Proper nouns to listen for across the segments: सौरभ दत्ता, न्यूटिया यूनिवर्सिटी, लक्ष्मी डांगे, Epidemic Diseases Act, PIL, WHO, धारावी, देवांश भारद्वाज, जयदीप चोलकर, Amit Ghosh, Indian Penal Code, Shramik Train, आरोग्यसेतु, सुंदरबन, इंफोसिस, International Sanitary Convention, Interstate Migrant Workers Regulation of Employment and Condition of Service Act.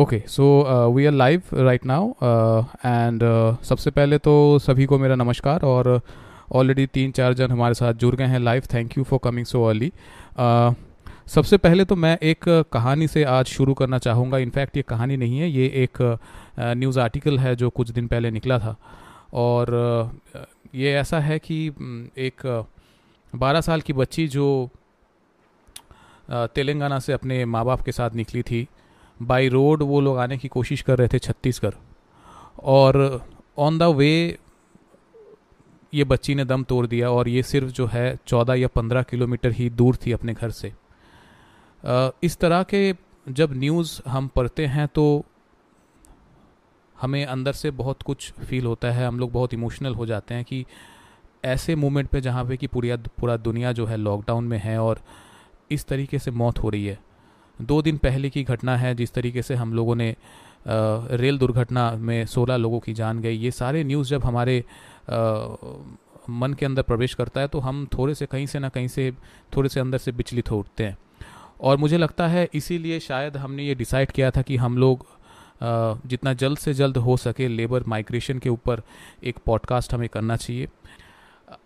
Okay so we are live right now and सबसे पहले तो सभी को मेरा नमस्कार। और ऑलरेडी 3-4 जन हमारे साथ जुड़ गए हैं live. Thank you for coming so early. सबसे पहले तो मैं एक कहानी से आज शुरू करना चाहूँगा। इनफैक्ट ये कहानी नहीं है, ये एक न्यूज़ आर्टिकल है जो कुछ दिन पहले निकला था। और ये ऐसा है कि एक 12 साल की बच्ची जो तेलंगाना से अपने माँ बाप के साथ निकली थी बाई रोड, वो लोग आने की कोशिश कर रहे थे छत्तीसगढ़। और ऑन द वे ये बच्ची ने दम तोड़ दिया। और ये सिर्फ जो है 14 या 15 किलोमीटर ही दूर थी अपने घर से। इस तरह के जब न्यूज़ हम पढ़ते हैं तो हमें अंदर से बहुत कुछ फील होता है। हम लोग बहुत इमोशनल हो जाते हैं कि ऐसे मोमेंट पे जहाँ पे कि पूरा दुनिया जो है लॉकडाउन में है और इस तरीके से मौत हो रही है। 2 दिन पहले की घटना है जिस तरीके से हम लोगों ने रेल दुर्घटना में 16 लोगों की जान गई। ये सारे न्यूज़ जब हमारे मन के अंदर प्रवेश करता है तो हम थोड़े से अंदर से विचलित हो उठते हैं। और मुझे लगता है इसीलिए शायद हमने ये डिसाइड किया था कि हम लोग जितना जल्द से जल्द हो सके लेबर माइग्रेशन के ऊपर एक पॉडकास्ट हमें करना चाहिए।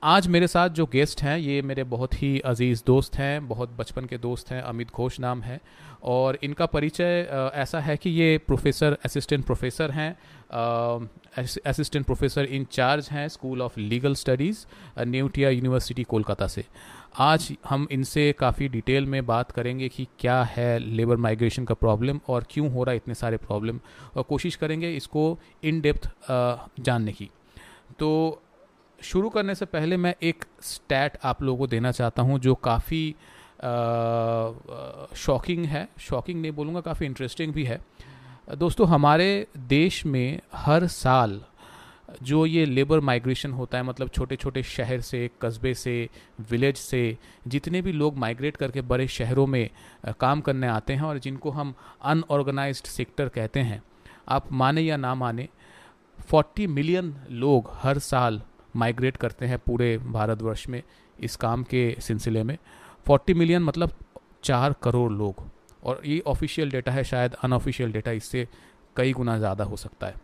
आज मेरे साथ जो गेस्ट हैं ये मेरे बहुत ही अजीज़ दोस्त हैं, बहुत बचपन के दोस्त हैं। अमित घोष नाम है और इनका परिचय ऐसा है कि ये असिस्टेंट प्रोफेसर हैं, असिस्टेंट प्रोफेसर इंचार्ज हैं school of legal studies न्यूटिया यूनिवर्सिटी Kolkata से। आज हम इनसे काफ़ी डिटेल में बात करेंगे कि क्या है लेबर माइग्रेशन का प्रॉब्लम और क्यों हो रहा है इतने सारे प्रॉब्लम, और कोशिश करेंगे इसको इन डेप्थ जानने की। तो शुरू करने से पहले मैं एक स्टैट आप लोगों को देना चाहता हूं जो काफ़ी शॉकिंग है। शॉकिंग नहीं बोलूँगा, काफ़ी इंटरेस्टिंग भी है। दोस्तों, हमारे देश में हर साल जो ये लेबर माइग्रेशन होता है, मतलब छोटे छोटे शहर से, कस्बे से, विलेज से जितने भी लोग माइग्रेट करके बड़े शहरों में काम करने आते हैं और जिनको हम अनऑर्गेनाइज्ड सेक्टर कहते हैं, आप माने या ना माने 40 मिलियन लोग हर साल माइग्रेट करते हैं पूरे भारतवर्ष में इस काम के सिलसिले में। 40 मिलियन मतलब 4 करोड़ लोग। और ये ऑफिशियल डेटा है, शायद अनऑफिशियल डेटा इससे कई गुना ज़्यादा हो सकता है।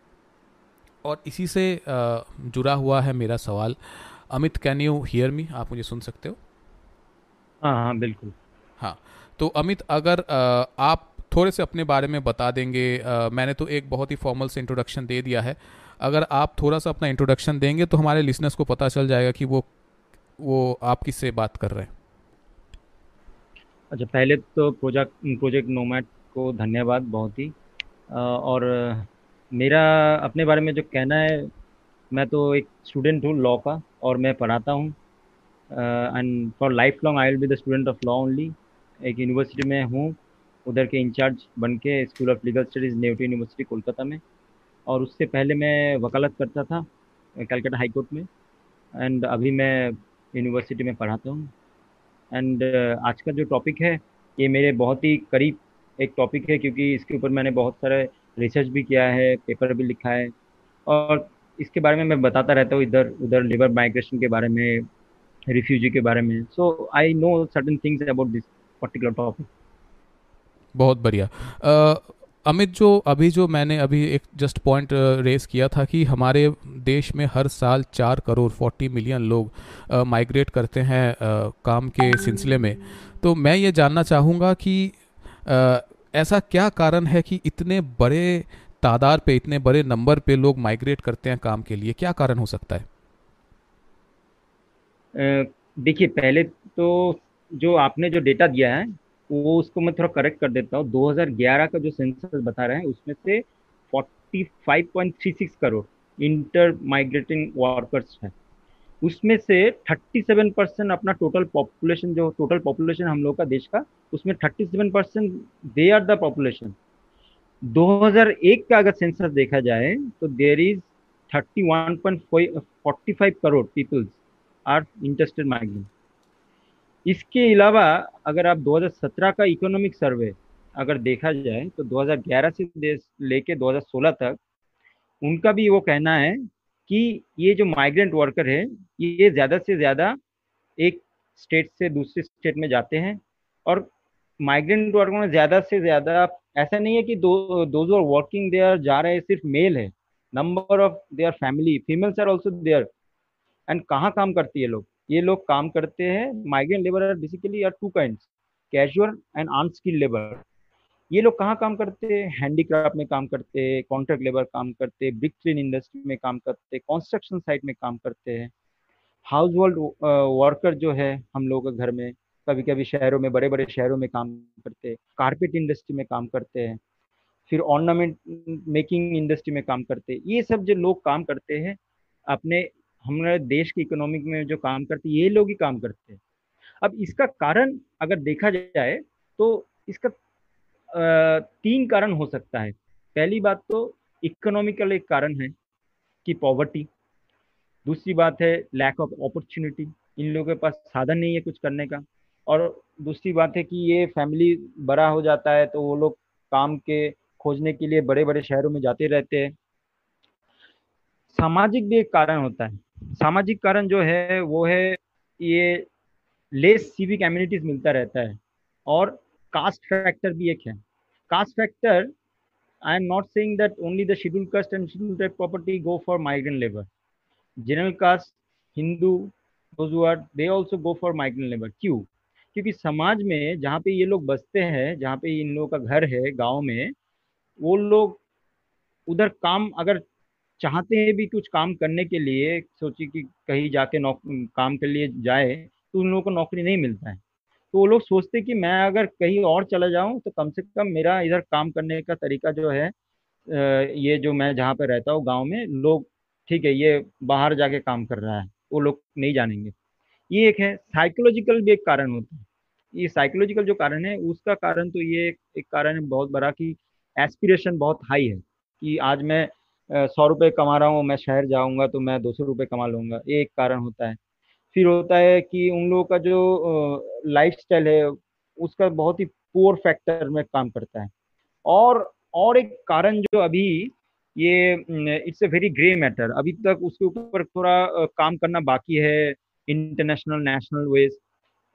और इसी से जुड़ा हुआ है मेरा सवाल। Amit, can you hear me? आप मुझे सुन सकते हो? हाँ बिल्कुल। हाँ, तो अमित अगर आप थोड़े से अपने बारे में बता देंगे। मैंने तो एक बहुत ही फॉर्मल से इंट्रोडक्शन दे दिया है, अगर आप थोड़ा सा अपना इंट्रोडक्शन देंगे तो हमारे लिसनर्स को पता चल जाएगा कि वो आप किससे बात कर रहे हैं। अच्छा, पहले तो प्रोजेक्ट नोमैड को धन्यवाद बहुत ही। और मेरा अपने बारे में जो कहना है, मैं तो एक स्टूडेंट हूँ लॉ का और मैं पढ़ाता हूँ। And for life long I will be the student of law only. एक यूनिवर्सिटी में हूँ, उधर के इंचार्ज बन के, school of legal studies Nehru university Kolkata में। और उससे पहले मैं वकालत करता था कलकत्ता हाई कोर्ट में, एंड अभी मैं यूनिवर्सिटी में पढ़ाता हूँ। एंड आज का जो टॉपिक है ये मेरे बहुत ही करीब एक टॉपिक है, क्योंकि इसके ऊपर मैंने बहुत सारे रिसर्च भी किया है, पेपर भी लिखा है और इसके बारे में मैं बताता रहता हूँ इधर उधर, लेबर माइग्रेशन के बारे में, रिफ्यूजी के बारे में। So I know certain things about this particular topic. बहुत बढ़िया। अमित, जो मैंने अभी एक जस्ट पॉइंट रेस किया था कि हमारे देश में हर साल 4 करोड़ 40 मिलियन लोग माइग्रेट करते हैं काम के सिलसिले में। तो मैं ये जानना चाहूँगा कि ऐसा क्या कारण है कि इतने बड़े तादाद पे, इतने बड़े नंबर पे लोग माइग्रेट करते हैं काम के लिए? क्या कारण हो सकता है? देखिए, पहले तो जो आपने जो डेटा दिया है वो उसको मैं थोड़ा करेक्ट कर देता हूँ। 2011 का जो सेंसस बता रहे हैं उसमें से 45.36 करोड़ इंटर माइग्रेटिंग वर्कर्स हैं। उसमें से 37% अपना टोटल पॉपुलेशन हम लोग का देश का, उसमें 37% दे आर द पॉपुलेशन। 2001 का अगर सेंसस देखा जाए तो there is 31.45 crore peoples are interested migrant. इसके अलावा अगर आप 2017 का इकोनॉमिक सर्वे अगर देखा जाए तो 2011 से लेके 2016 तक उनका भी वो कहना है कि ये जो माइग्रेंट वर्कर है ये ज़्यादा से ज़्यादा एक स्टेट से दूसरे स्टेट में जाते हैं और माइग्रेंट वर्करों में ज्यादा से ज्यादा, ऐसा नहीं है कि those who are working there जा रहे हैं सिर्फ मेल है, number of their family females are also there. And कहाँ काम करती है लोग, ये लोग काम करते हैं migrant labour basically are two kinds, casual and unskilled labour. ये लोग कहाँ काम करते हैं, हैंडीक्राफ्ट में काम करते हैं, कॉन्ट्रैक्ट लेबर काम करते हैं, ब्रिक क्लीन इंडस्ट्री में काम करते हैं, कंस्ट्रक्शन साइट में काम करते हैं, हाउस होल्ड वर्कर जो है हम लोगों के घर में, कभी कभी शहरों में, बड़े बड़े शहरों में काम करते हैं, कारपेट इंडस्ट्री में काम करते हैं, फिर ऑर्नामेंट मेकिंग इंडस्ट्री में काम करते हैं। ये सब जो लोग काम करते हैं अपने हमारे देश की इकोनॉमिक में जो काम करते हैं, ये लोग ही काम करते हैं। अब इसका कारण अगर देखा जाए तो इसका तीन कारण हो सकता है। पहली बात तो इकोनॉमिकल एक कारण है कि पॉवर्टी, दूसरी बात है लैक ऑफ अपॉर्चुनिटी, इन लोगों के पास साधन नहीं है कुछ करने का, और दूसरी बात है कि ये फैमिली बड़ा हो जाता है तो वो लोग काम के खोजने के लिए बड़े बड़े शहरों में जाते रहते हैं। सामाजिक भी एक कारण होता है, सामाजिक कारण जो है वो है ये लेस सिविक एम्यूनिटीज मिलता रहता है, और कास्ट फैक्टर भी एक है। Caste factor, I am not saying that only the schedule caste and schedule tribe property go for migrant labour, general caste Hindu those who are they also go for migrant labour. क्यों? क्योंकि समाज में जहाँ पे ये लोग बसते हैं, जहाँ पे इन लोगों का घर है गाँव में, वो लोग उधर काम अगर चाहते हैं भी कुछ काम करने के लिए, सोचिए कि कहीं जाके काम के लिए जाए तो उन लोगों को नौकरी नहीं मिलता है, तो वो लोग सोचते कि मैं अगर कहीं और चला जाऊं तो कम से कम मेरा इधर काम करने का तरीका जो है, ये जो मैं जहाँ पे रहता हूँ गांव में, लोग ठीक है ये बाहर जाके काम कर रहा है, वो लोग नहीं जानेंगे। ये एक है। साइकोलॉजिकल भी एक कारण होता है, ये साइकोलॉजिकल जो कारण है उसका कारण तो ये एक कारण है बहुत बड़ा कि एस्पिरेशन बहुत हाई है कि आज मैं 100 रुपये कमा रहा हूँ, मैं शहर जाऊँगा तो मैं 200 रुपये कमा लूँगा, ये एक कारण होता है। फिर होता है कि उन लोगों का जो लाइफस्टाइल है उसका बहुत ही पुअर फैक्टर में काम करता है। और एक कारण जो अभी ये it's a very grey matter, अभी तक उसके ऊपर थोड़ा काम करना बाकी है, international national wage.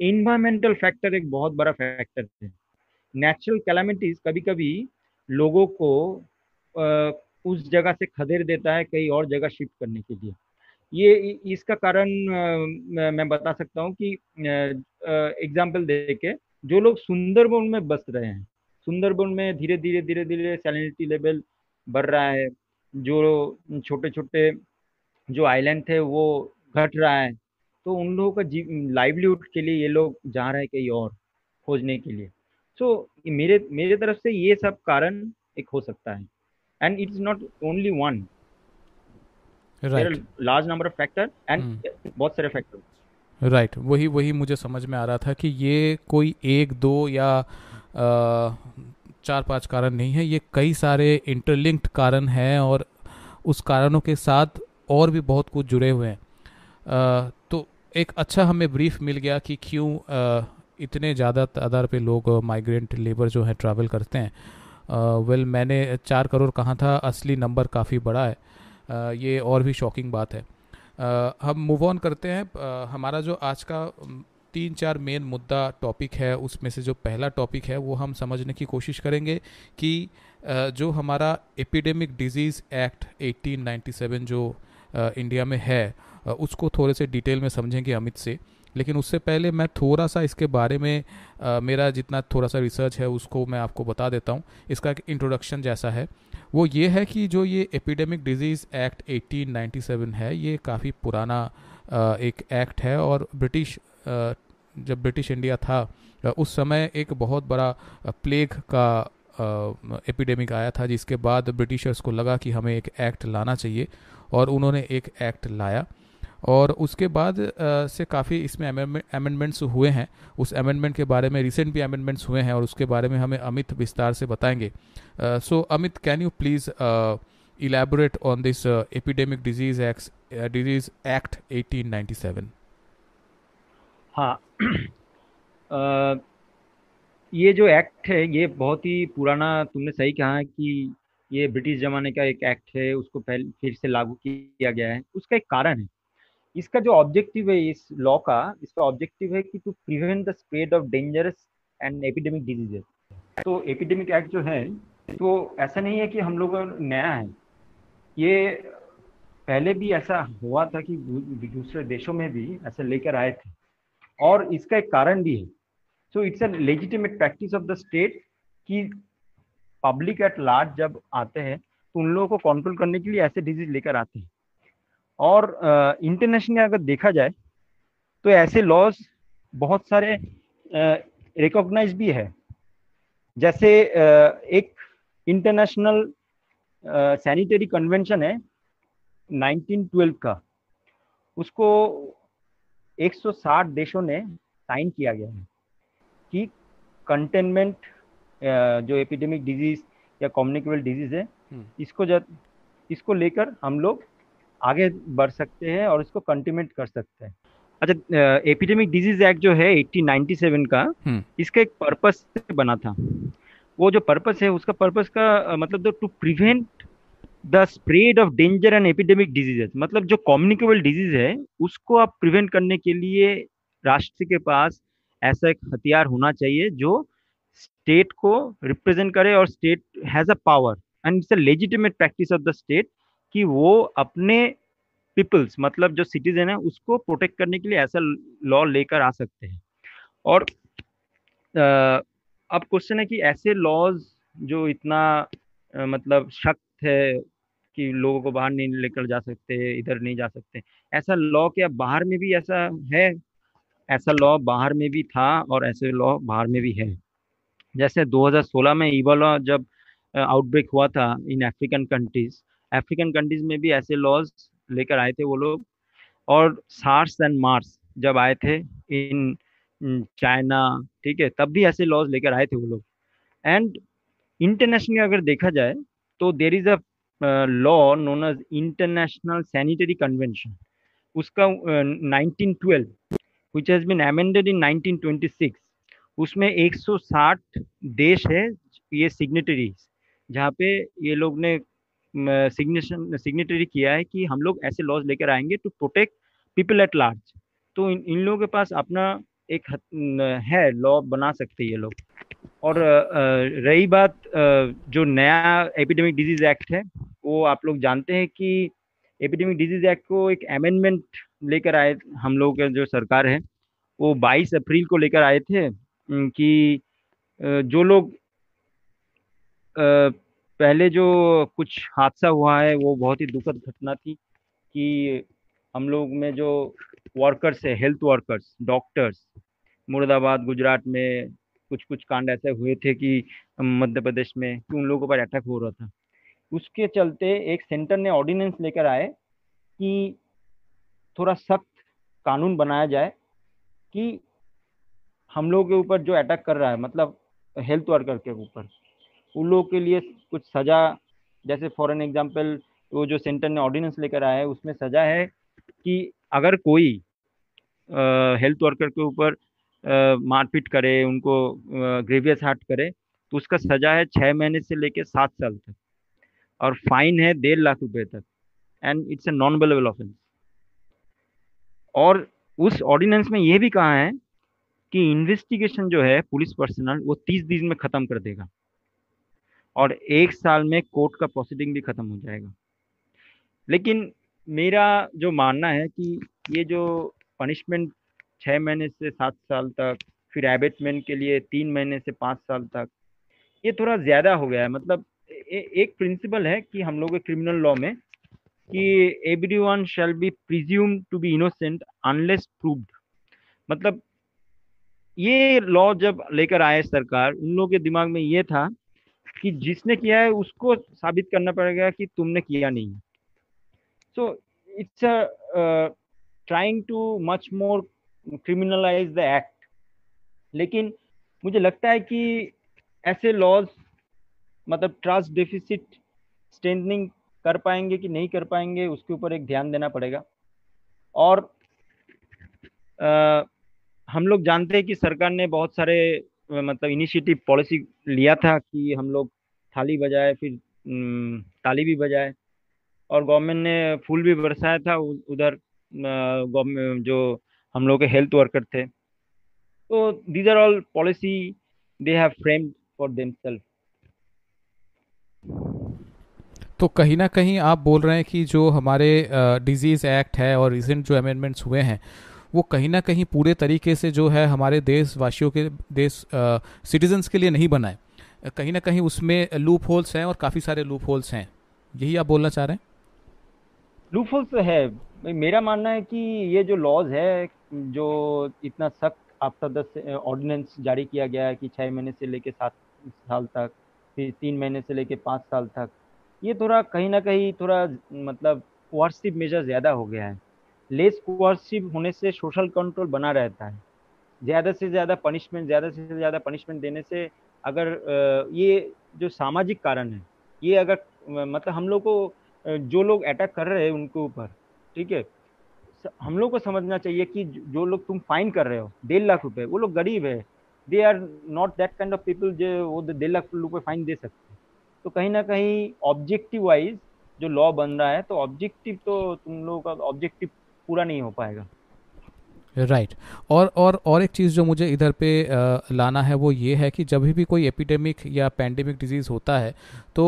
Environmental factor एक बहुत बड़ा फैक्टर है। नेचुरल कैलामिटीज कभी कभी लोगों को उस जगह से खदेड़ देता है कहीं और जगह शिफ्ट करने के लिए। ये इसका कारण मैं बता सकता हूँ कि एग्जाम्पल दे के, जो लोग सुंदरबन में बस रहे हैं, सुंदरबन में धीरे धीरे धीरे धीरे सैलिनिटी लेवल बढ़ रहा है, जो छोटे छोटे जो आइलैंड थे वो घट रहा है, तो उन लोगों का लाइवलीहुड के लिए ये लोग जा रहे हैं कहीं और खोजने के लिए। सो मेरे तरफ से ये सब कारण एक हो सकता है, and it's not only one, right. There are large number of factors and बहुत सारे factors, right. वही मुझे समझ में आ रहा था कि ये कोई एक दो या 4-5 कारण नहीं है, ये कई सारे इंटरलिंक्ड कारण हैं और उस कारणों के साथ और भी बहुत कुछ जुड़े हुए हैं। तो एक अच्छा हमें ब्रीफ मिल गया कि क्यों इतने ज़्यादा तादाद पे लोग माइग्रेंट लेबर जो है ट्रैवल करते हैं। मैंने 4 करोड़ कहा था, असली नंबर काफ़ी बड़ा है, ये और भी शॉकिंग बात है। हम मूव ऑन करते हैं। हमारा जो आज का 3-4 मेन मुद्दा टॉपिक है, उसमें से जो पहला टॉपिक है वो हम समझने की कोशिश करेंगे कि जो हमारा एपिडेमिक डिजीज़ एक्ट 1897 जो इंडिया में है, उसको थोड़े से डिटेल में समझेंगे अमित से। लेकिन उससे पहले मैं थोड़ा सा इसके बारे में मेरा जितना थोड़ा सा रिसर्च है उसको मैं आपको बता देता हूँ। इसका एक इंट्रोडक्शन जैसा है, वो ये है कि जो ये एपिडेमिक डिजीज़ एक्ट 1897 है, ये काफ़ी पुराना एक एक्ट है, और जब ब्रिटिश इंडिया था उस समय एक बहुत बड़ा प्लेग का एपिडेमिक आया था, जिसके बाद ब्रिटिशर्स को लगा कि हमें एक एक्ट लाना चाहिए, और उन्होंने एक एक्ट लाया। और उसके बाद से काफ़ी इसमें अमेंडमेंट्स हुए हैं। उस अमेंडमेंट के बारे में रिसेंट भी अमेंडमेंट्स हुए हैं, और उसके बारे में हमें अमित विस्तार से बताएंगे। So Amit, can you please elaborate on this epidemic disease act 1897? हाँ, ये जो एक्ट है ये बहुत ही पुराना, तुमने सही कहा कि ये ब्रिटिश ज़माने का एक एक्ट है, उसको फिर से लागू किया गया है। उसका एक कारण है, इसका जो ऑब्जेक्टिव है इस लॉ का, इसका ऑब्जेक्टिव है कि to prevent the spread of dangerous and epidemic diseases. तो एपिडेमिक एक्ट जो है तो ऐसा नहीं है कि हम लोग नया है, ये पहले भी ऐसा हुआ था कि दूसरे देशों में भी ऐसा लेकर आए थे और इसका एक कारण भी है। So it's a legitimate practice of the state कि पब्लिक एट लार्ज जब आते हैं तो उन लोगों को कंट्रोल करने के लिए ऐसे डिजीज लेकर आते हैं। और इंटरनेशनल अगर देखा जाए तो ऐसे लॉज बहुत सारे रिकॉग्नाइज भी है, जैसे एक इंटरनेशनल सैनिटरी कन्वेंशन है 1912 का, उसको 160 देशों ने साइन किया गया है कि कंटेनमेंट जो एपिडेमिक डिजीज या कम्युनिकेबल डिजीज है इसको लेकर हम लोग आगे बढ़ सकते हैं और इसको कंटेनमेंट कर सकते हैं। अच्छा, एपिडेमिक डिजीज एक्ट जो है 1897 का, इसका एक पर्पस बना था। वो जो पर्पस है उसका पर्पस का मतलब to prevent the spread of danger and epidemic diseases, मतलब जो कम्युनिकेबल डिजीज है उसको आप प्रिवेंट करने के लिए राष्ट्र के पास ऐसा एक हथियार होना चाहिए जो स्टेट को रिप्रेजेंट करे और state has a power and it's a legitimate practice of the state कि वो अपने पीपल्स मतलब जो सिटीजन है उसको प्रोटेक्ट करने के लिए ऐसा लॉ लेकर आ सकते हैं। और अब क्वेश्चन है कि ऐसे लॉज जो इतना मतलब सख्त है कि लोगों को बाहर नहीं लेकर जा सकते, इधर नहीं जा सकते, ऐसा लॉ क्या बाहर में भी ऐसा है? ऐसा लॉ बाहर में भी था और ऐसे लॉ बाहर में भी है। जैसे 2016 में इबोला जब आउटब्रेक हुआ था इन अफ्रीकन कंट्रीज में भी ऐसे लॉज लेकर आए थे वो लोग। और सार्स एंड मार्स जब आए थे इन चाइना, ठीक है, तब भी ऐसे लॉज लेकर आए थे वो लोग। एंड इंटरनेशनल अगर देखा जाए तो there is a law known as international sanitary convention, उसका 1912 which has been amended in 1926, उसमें 160 देश है ये सिग्नेटरीज, जहाँ पे ये लोग ने सिग्नेटरी किया है कि हम लोग ऐसे लॉज लेकर आएंगे to protect people at large. तो इन लोगों के पास अपना एक है, लॉ बना सकते हैं ये लोग। और रही बात जो नया एपिडेमिक डिजीज एक्ट है, वो आप लोग जानते हैं कि एपिडेमिक डिजीज एक्ट को एक अमेंडमेंट लेकर आए हम लोग के जो सरकार है वो 22 अप्रैल को लेकर आए थे कि जो लोग पहले जो कुछ हादसा हुआ है वो बहुत ही दुखद घटना थी कि हम लोग में जो वर्कर्स है, health workers, doctors, Moradabad Gujarat में कुछ कांड ऐसे हुए थे कि मध्य प्रदेश में कि उन लोगों पर अटैक हो रहा था। उसके चलते एक सेंटर ने ऑर्डिनेंस लेकर आए कि थोड़ा सख्त कानून बनाया जाए कि हम लोगों के ऊपर जो अटैक कर रहा है मतलब हेल्थ वर्कर के ऊपर, उन लोगों के लिए कुछ सज़ा, जैसे फॉर एन एग्जाम्पल वो जो सेंटर ने ऑर्डिनेंस लेकर आया है उसमें सज़ा है कि अगर कोई हेल्थ वर्कर के ऊपर मारपीट करे, उनको ग्रेवियस हार्ट करे, तो उसका सज़ा है 6 महीने से लेकर 7 साल तक और फाइन है 1.5 लाख रुपए तक and it's a non bailable offence. और उस ऑर्डिनेंस में ये भी कहा है कि इन्वेस्टिगेशन जो है पुलिस पर्सनल वो 30 दिन में ख़त्म कर देगा और 1 साल में कोर्ट का प्रोसीडिंग भी ख़त्म हो जाएगा। लेकिन मेरा जो मानना है कि ये जो पनिशमेंट 6 महीने से 7 साल तक, फिर एबेटमेंट के लिए 3 महीने से 5 साल तक, ये थोड़ा ज़्यादा हो गया है। मतलब एक प्रिंसिपल है कि हम लोग के क्रिमिनल लॉ में कि everyone shall be presumed to be innocent unless proved. मतलब ये लॉ जब लेकर आए सरकार, उन लोगों के दिमाग में ये था कि जिसने किया है उसको साबित करना पड़ेगा कि तुमने किया नहीं। So it's trying to much more criminalise the act. लेकिन मुझे लगता है कि ऐसे लॉज मतलब ट्रस्ट डेफिसिट स्ट्रेंथनिंग कर पाएंगे कि नहीं कर पाएंगे उसके ऊपर एक ध्यान देना पड़ेगा। और हम लोग जानते हैं कि सरकार ने बहुत सारे मतलब इनिशिएटिव पॉलिसी लिया था कि हम लोग थाली बजाए फिर ताली भी बजाए, और गवर्नमेंट ने फूल भी बरसाया था उधर जो हम लोग के हेल्थ वर्कर थे। तो these are all policy they have framed for themselves. तो कहीं ना कहीं आप बोल रहे हैं कि जो हमारे डिजीज एक्ट है और रिसेंट जो अमेंडमेंट्स हुए हैं वो कहीं ना कहीं पूरे तरीके से जो है हमारे देशवासियों के सिटीजन्स के लिए नहीं बना है, कहीं ना कहीं उसमें लूप होल्स हैं और काफ़ी सारे लूप होल्स हैं, यही आप बोलना चाह रहे हैं? लूप होल्स है, मेरा मानना है कि ये जो लॉज है जो इतना सख्त आफ्टर द ऑर्डिनेंस जारी किया गया है कि 6 महीने से लेकर 7 साल तक, फिर 3 महीने से लेकर 5 साल तक, ये थोड़ा कहीं ना कहीं थोड़ा मतलब कोअर्सिव मेजर ज़्यादा हो गया है। लेस कोअर्सिव होने से सोशल कंट्रोल बना रहता है। ज़्यादा से ज़्यादा पनिशमेंट देने से अगर ये जो सामाजिक कारण है ये अगर मतलब हम लोग को जो लोग अटैक कर रहे हैं उनके ऊपर, ठीक है, हम लोग को समझना चाहिए कि जो लोग तुम फाइन कर रहे हो 1.5 लाख रुपए, वो लोग गरीब है, they are not that kind of people जो वो 1.5 लाख रुपए फाइन दे सकते। तो कहीं ना कहीं ऑब्जेक्टिव वाइज जो लॉ बन रहा है तो ऑब्जेक्टिव तो तुम लोगों का ऑब्जेक्टिव पूरा नहीं हो पाएगा। राइट। और एक चीज़ जो मुझे इधर पे लाना है वो ये है कि जब भी कोई एपिडेमिक या पैंडेमिक डिजीज़ होता है तो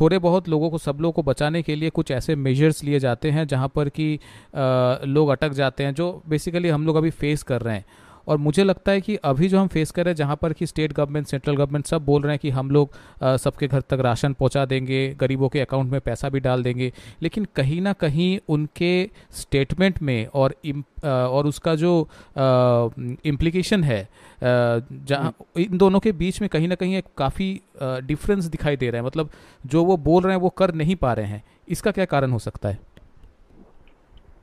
थोड़े बहुत लोगों को, सब लोगों को बचाने के लिए कुछ ऐसे मेजर्स लिए जाते हैं जहाँ पर कि लोग अटक जाते हैं, जो बेसिकली हम लोग अभी फेस कर रहे हैं। और मुझे लगता है कि अभी जो हम फेस कर रहे हैं जहाँ पर कि स्टेट गवर्नमेंट, सेंट्रल गवर्नमेंट सब बोल रहे हैं कि हम लोग सबके घर तक राशन पहुँचा देंगे, गरीबों के अकाउंट में पैसा भी डाल देंगे, लेकिन कहीं ना कहीं उनके स्टेटमेंट में और उसका जो इम्प्लीकेशन है, जहाँ इन दोनों के बीच में कहीं ना कहीं एक काफ़ी डिफरेंस दिखाई दे रहा है। मतलब जो वो बोल रहे हैं वो कर नहीं पा रहे हैं, इसका क्या कारण हो सकता है?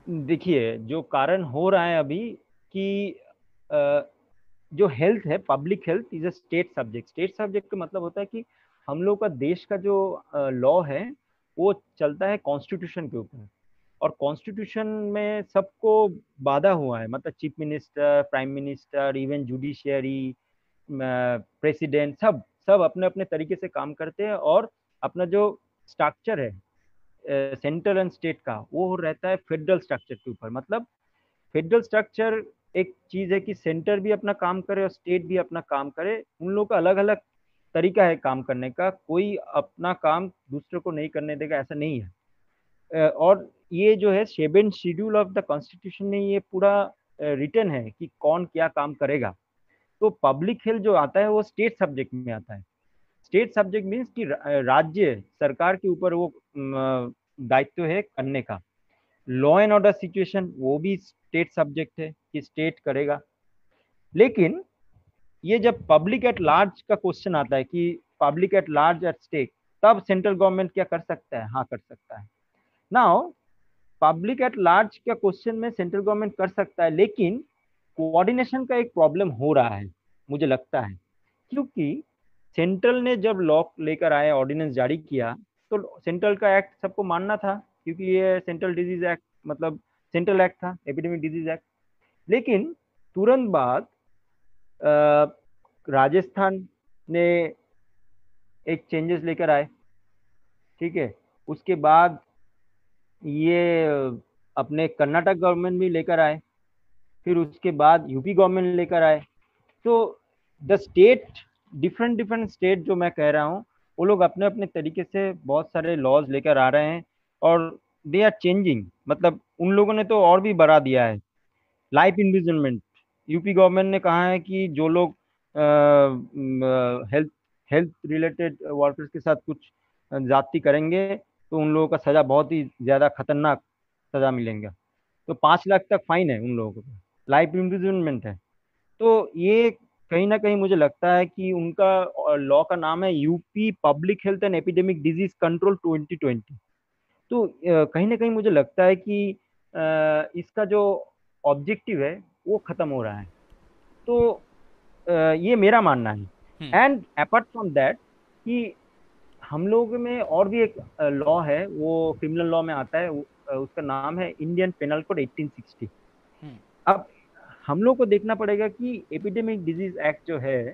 देखिए, जो कारण हो रहा है अभी कि जो हेल्थ है, public health is a state subject. State subject का मतलब होता है कि हम लोग का देश का जो लॉ है वो चलता है कॉन्स्टिट्यूशन के ऊपर, और कॉन्स्टिट्यूशन में सबको बाधा हुआ है, मतलब chief minister, prime minister, even judiciary, president, सब अपने अपने तरीके से काम करते हैं, और अपना जो स्ट्रक्चर है सेंट्रल एंड स्टेट का वो रहता है फेडरल स्ट्रक्चर के ऊपर। मतलब फेडरल स्ट्रक्चर एक चीज़ है कि सेंटर भी अपना काम करे और स्टेट भी अपना काम करे, उन लोगों का अलग अलग तरीका है काम करने का, कोई अपना काम दूसरे को नहीं करने देगा, ऐसा नहीं है। और ये जो है 7th Schedule of the constitution में ये पूरा रिटर्न है कि कौन क्या काम करेगा। तो पब्लिक हेल्थ जो आता है वो स्टेट सब्जेक्ट में आता है। स्टेट सब्जेक्ट मीन्स कि राज्य सरकार के ऊपर वो दायित्व है करने का। लॉ एंड ऑर्डर सिचुएशन वो भी स्टेट सब्जेक्ट है कि स्टेट करेगा। लेकिन ये जब पब्लिक एट लार्ज का क्वेश्चन आता है कि public at large at stake, तब सेंट्रल गवर्नमेंट क्या कर सकता है? हाँ, कर सकता है। नाउ पब्लिक एट लार्ज का क्वेश्चन में सेंट्रल गवर्नमेंट कर सकता है, लेकिन कोऑर्डिनेशन का एक प्रॉब्लम हो रहा है मुझे लगता है, क्योंकि सेंट्रल ने जब लॉ लेकर आया, ऑर्डिनेंस जारी किया, तो सेंट्रल का एक्ट सबको मानना था क्योंकि ये सेंट्रल डिजीज एक्ट, मतलब सेंट्रल एक्ट था, एपिडेमिक डिजीज एक्ट। लेकिन तुरंत बाद राजस्थान ने एक चेंजेस लेकर आए, ठीक है, उसके बाद ये अपने कर्नाटक गवर्नमेंट भी लेकर आए, फिर उसके बाद यूपी गवर्नमेंट लेकर आए। तो द स्टेट, डिफरेंट स्टेट जो मैं कह रहा हूँ, वो लोग अपने अपने तरीके से बहुत सारे लॉज लेकर आ रहे हैं और दे आर चेंजिंग। मतलब उन लोगों ने तो और भी बढ़ा दिया है लाइफ इम्प्रिजनमेंट। यूपी गवर्नमेंट ने कहा है कि जो लोग हेल्थ रिलेटेड वर्कर्स के साथ कुछ जाति करेंगे तो उन लोगों का सज़ा बहुत ही ज़्यादा खतरनाक सज़ा मिलेगा, तो 5 लाख तक फाइन है उन लोगों का, लाइफ इम्प्रिजनमेंट है। तो ये कहीं ना कहीं मुझे लगता है कि उनका लॉ का नाम है UP public health and epidemic disease control 2020। तो कहीं ना कहीं मुझे लगता है कि इसका जो ऑब्जेक्टिव है वो ख़त्म हो रहा है, तो ये मेरा मानना है। एंड अपार्ट फ्रॉम दैट कि हम लोग में और भी एक लॉ है, वो क्रिमिनल लॉ में आता है, उसका नाम है इंडियन पेनल कोड 1860। अब हम लोग को देखना पड़ेगा कि एपिडेमिक डिजीज एक्ट जो है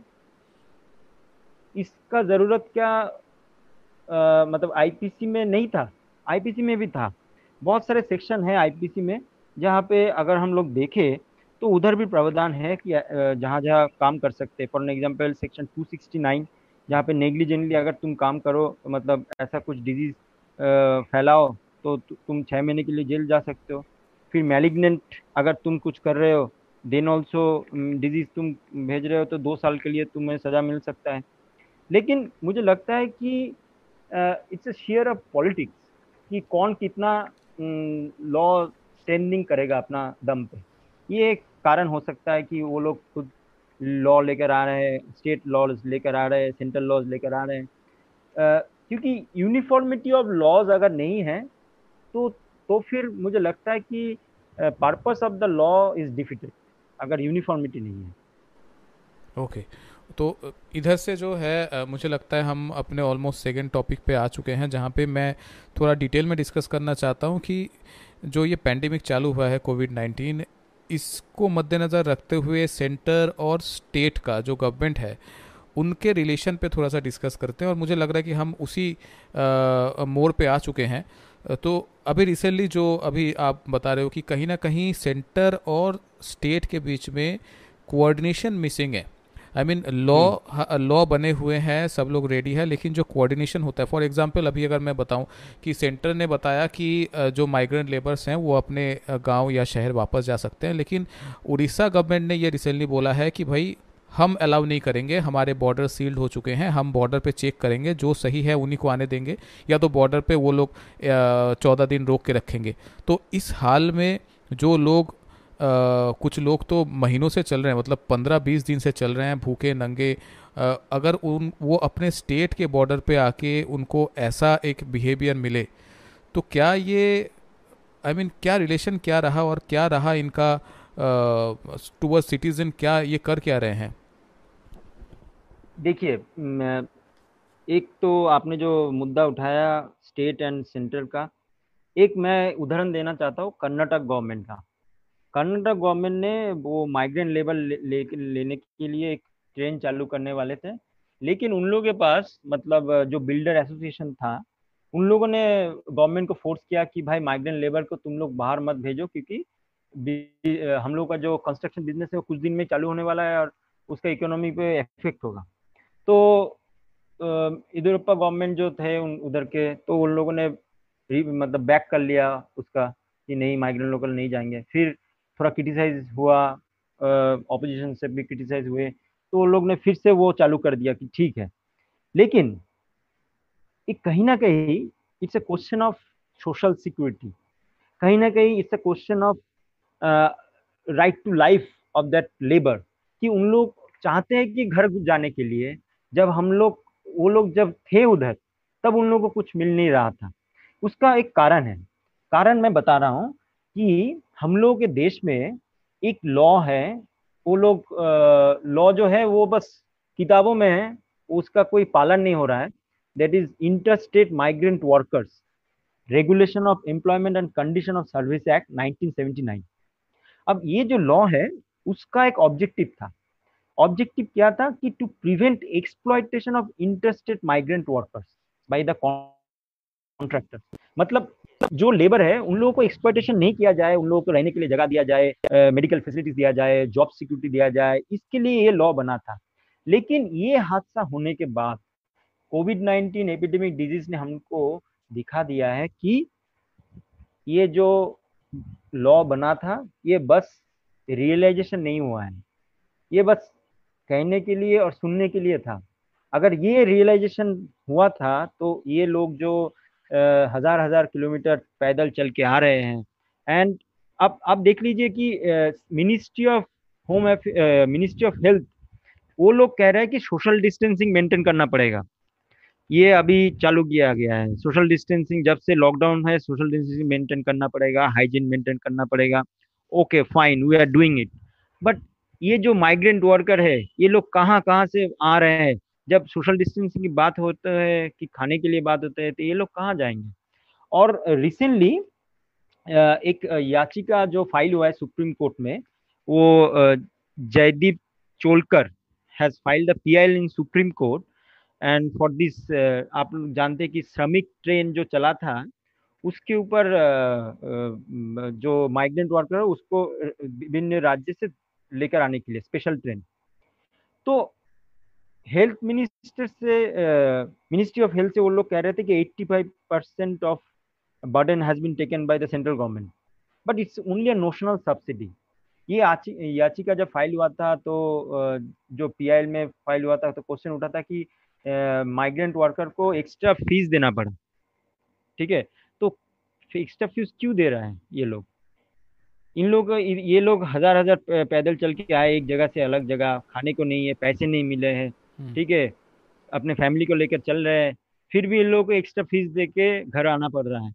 इसका ज़रूरत क्या, मतलब आईपीसी में नहीं था, आईपीसी में भी था, बहुत सारे सेक्शन है आईपीसी में जहाँ पे अगर हम लोग देखें तो उधर भी प्रावधान है कि जहाँ जहाँ काम कर सकते हैं। फॉर एग्जांपल सेक्शन 269 जहाँ पे नेग्लिजेंटली अगर तुम काम करो तो मतलब ऐसा कुछ डिजीज फैलाओ तो तुम 6 महीने के लिए जेल जा सकते हो। फिर मैलिग्नेंट अगर तुम कुछ कर रहे हो देन ऑल्सो डिजीज तुम भेज रहे हो तो 2 साल के लिए तुम्हें सज़ा मिल सकता है। लेकिन मुझे लगता है कि it's a share of politics कि कौन कितना लॉ स्टैंडिंग करेगा अपना दम पे। ये एक कारण हो सकता है कि वो लोग खुद लॉ लेकर आ रहे हैं, स्टेट लॉज लेकर आ रहे हैं, सेंट्रल लॉज लेकर आ रहे हैं, क्योंकि यूनिफॉर्मिटी ऑफ लॉज अगर नहीं है तो फिर मुझे लगता है कि purpose of the law is defeated अगर यूनिफॉर्मिटी नहीं है। ओके, तो इधर से जो है मुझे लगता है हम अपने ऑलमोस्ट सेकंड टॉपिक पे आ चुके हैं जहाँ पे मैं थोड़ा डिटेल में डिस्कस करना चाहता हूँ कि जो ये पैंडेमिक चालू हुआ है कोविड-19, इसको मद्देनज़र रखते हुए सेंटर और स्टेट का जो गवर्नमेंट है उनके रिलेशन पे थोड़ा सा डिस्कस करते हैं। और मुझे लग रहा है कि हम उसी मोड़ पे आ चुके हैं। तो अभी रिसेंटली जो अभी आप बता रहे हो कि कहीं ना कहीं सेंटर और स्टेट के बीच में कोऑर्डिनेशन मिसिंग है। आई मीन लॉ बने हुए हैं, सब लोग रेडी है, लेकिन जो कोऑर्डिनेशन होता है, फॉर एग्जांपल अभी अगर मैं बताऊं कि सेंटर ने बताया कि जो माइग्रेंट लेबर्स हैं वो अपने गांव या शहर वापस जा सकते हैं, लेकिन उड़ीसा गवर्नमेंट ने ये रिसेंटली बोला है कि भाई हम अलाउ नहीं करेंगे, हमारे बॉर्डर सील्ड हो चुके हैं, हम बॉर्डर पे चेक करेंगे, जो सही है उन्हीं को आने देंगे, या तो बॉर्डर पे वो लोग 14 दिन रोक के रखेंगे। तो इस हाल में जो लोग कुछ लोग तो महीनों से चल रहे हैं, मतलब 15-20 दिन से चल रहे हैं भूखे नंगे, अगर वो अपने स्टेट के बॉर्डर पे आके उनको ऐसा एक बिहेवियर मिले तो क्या ये क्या रिलेशन क्या रहा और क्या रहा इनका टूवर्ड सिटीजन, क्या ये कर क्या रहे हैं? देखिए, एक तो आपने जो मुद्दा उठाया स्टेट एंड सेंटर का, एक मैं उदाहरण देना चाहता हूँ कर्नाटक गवर्नमेंट का। कर्नाटक गवर्नमेंट ने वो माइग्रेंट लेबर लेने के लिए एक ट्रेन चालू करने वाले थे, लेकिन उन लोगों के पास मतलब जो बिल्डर एसोसिएशन था उन लोगों ने गवर्नमेंट को फोर्स किया कि भाई माइग्रेंट लेबर को तुम लोग बाहर मत भेजो, क्योंकि हम लोग का जो कंस्ट्रक्शन बिजनेस है वो कुछ दिन में चालू होने वाला है और उसका इकोनॉमी पे इफेक्ट होगा। तो येदियुरप्पा गवर्नमेंट जो थे उधर के, तो उन लोगों ने मतलब बैक कर लिया उसका कि नहीं माइग्रेंट लोकल नहीं जाएंगे। फिर थोड़ा क्रिटिसाइज हुआ, ऑपोजिशन से भी क्रिटिसाइज हुए, तो उन लोग ने फिर से वो चालू कर दिया कि ठीक है। लेकिन एक कहीं ना कहीं it's a question of social security, कहीं ना कहीं it's a question of right to life of that labour, कि उन लोग चाहते हैं कि घर जाने के लिए, जब हम लोग वो लोग जब थे उधर तब उन लोगों को कुछ मिल नहीं रहा था। उसका एक कारण है, कारण मैं बता रहा हूँ कि हम लोग के देश में एक लॉ है, वो लोग लॉ जो है वो बस किताबों में है, उसका कोई पालन नहीं हो रहा है। That is interstate migrant workers regulation of employment and condition of service act 1979। अब ये जो लॉ है उसका एक ऑब्जेक्टिव था, ऑब्जेक्टिव क्या था कि to prevent exploitation of interstate migrant workers by the contractor. मतलब जो लेबर है उन लोगों को एक्सप्लॉयटेशन नहीं किया जाए, उन लोगों को रहने के लिए जगह दिया जाए, मेडिकल फैसिलिटीज दिया जाए, जॉब सिक्योरिटी दिया जाए, इसके लिए ये लॉ बना था। लेकिन ये हादसा होने के बाद कोविड-19 एपिडेमिक डिजीज ने हमको दिखा दिया है कि ये जो लॉ बना था ये बस रियलाइजेशन नहीं हुआ है, ये बस कहने के लिए और सुनने के लिए था। अगर ये रियलाइजेशन हुआ था तो ये लोग जो हज़ार किलोमीटर पैदल चल के आ रहे हैं, एंड अब आप देख लीजिए कि मिनिस्ट्री ऑफ हेल्थ वो लोग कह रहे हैं कि सोशल डिस्टेंसिंग मेंटेन करना पड़ेगा। ये अभी चालू किया गया है सोशल डिस्टेंसिंग, जब से लॉकडाउन है सोशल डिस्टेंसिंग मेंटेन करना पड़ेगा, हाइजीन मेंटेन करना पड़ेगा। Okay fine, we are doing it, but ये जो माइग्रेंट वर्कर है ये लोग कहाँ से आ रहे हैं? जब सोशल डिस्टेंसिंग की बात होता है कि खाने के लिए बात होता है तो ये लोग कहाँ जाएंगे? और रिसेंटली एक याचिका जो फाइल हुआ है सुप्रीम कोर्ट में, वो जयदीप चोलकर has filed the PIL in supreme court and for this आप लोग जानते हैं कि श्रमिक ट्रेन जो चला था उसके ऊपर जो माइग्रेंट वर्कर है उसको विभिन्न राज्य से लेकर आने के लिए स्पेशल ट्रेन। तो हेल्थ मिनिस्टर से, मिनिस्ट्री ऑफ हेल्थ से वो लोग कह रहे थे कि 85% of burden has been taken by the central government, but it's only a notional subsidy. ये याचिका जब फाइल हुआ था तो जो पीआईएल में फाइल हुआ था तो क्वेश्चन उठा था कि माइग्रेंट वर्कर को एक्स्ट्रा फीस देना पड़ा, ठीक है, तो एक्स्ट्रा फीस क्यों दे रहा है ये लोग? ये लोग हजार हजार पैदल चल के आए एक जगह से अलग जगह, खाने को नहीं है, पैसे नहीं मिले हैं, ठीक है, अपने फैमिली को लेकर चल रहे हैं, फिर भी इन लोगों को एक्स्ट्रा फीस दे के घर आना पड़ रहा है,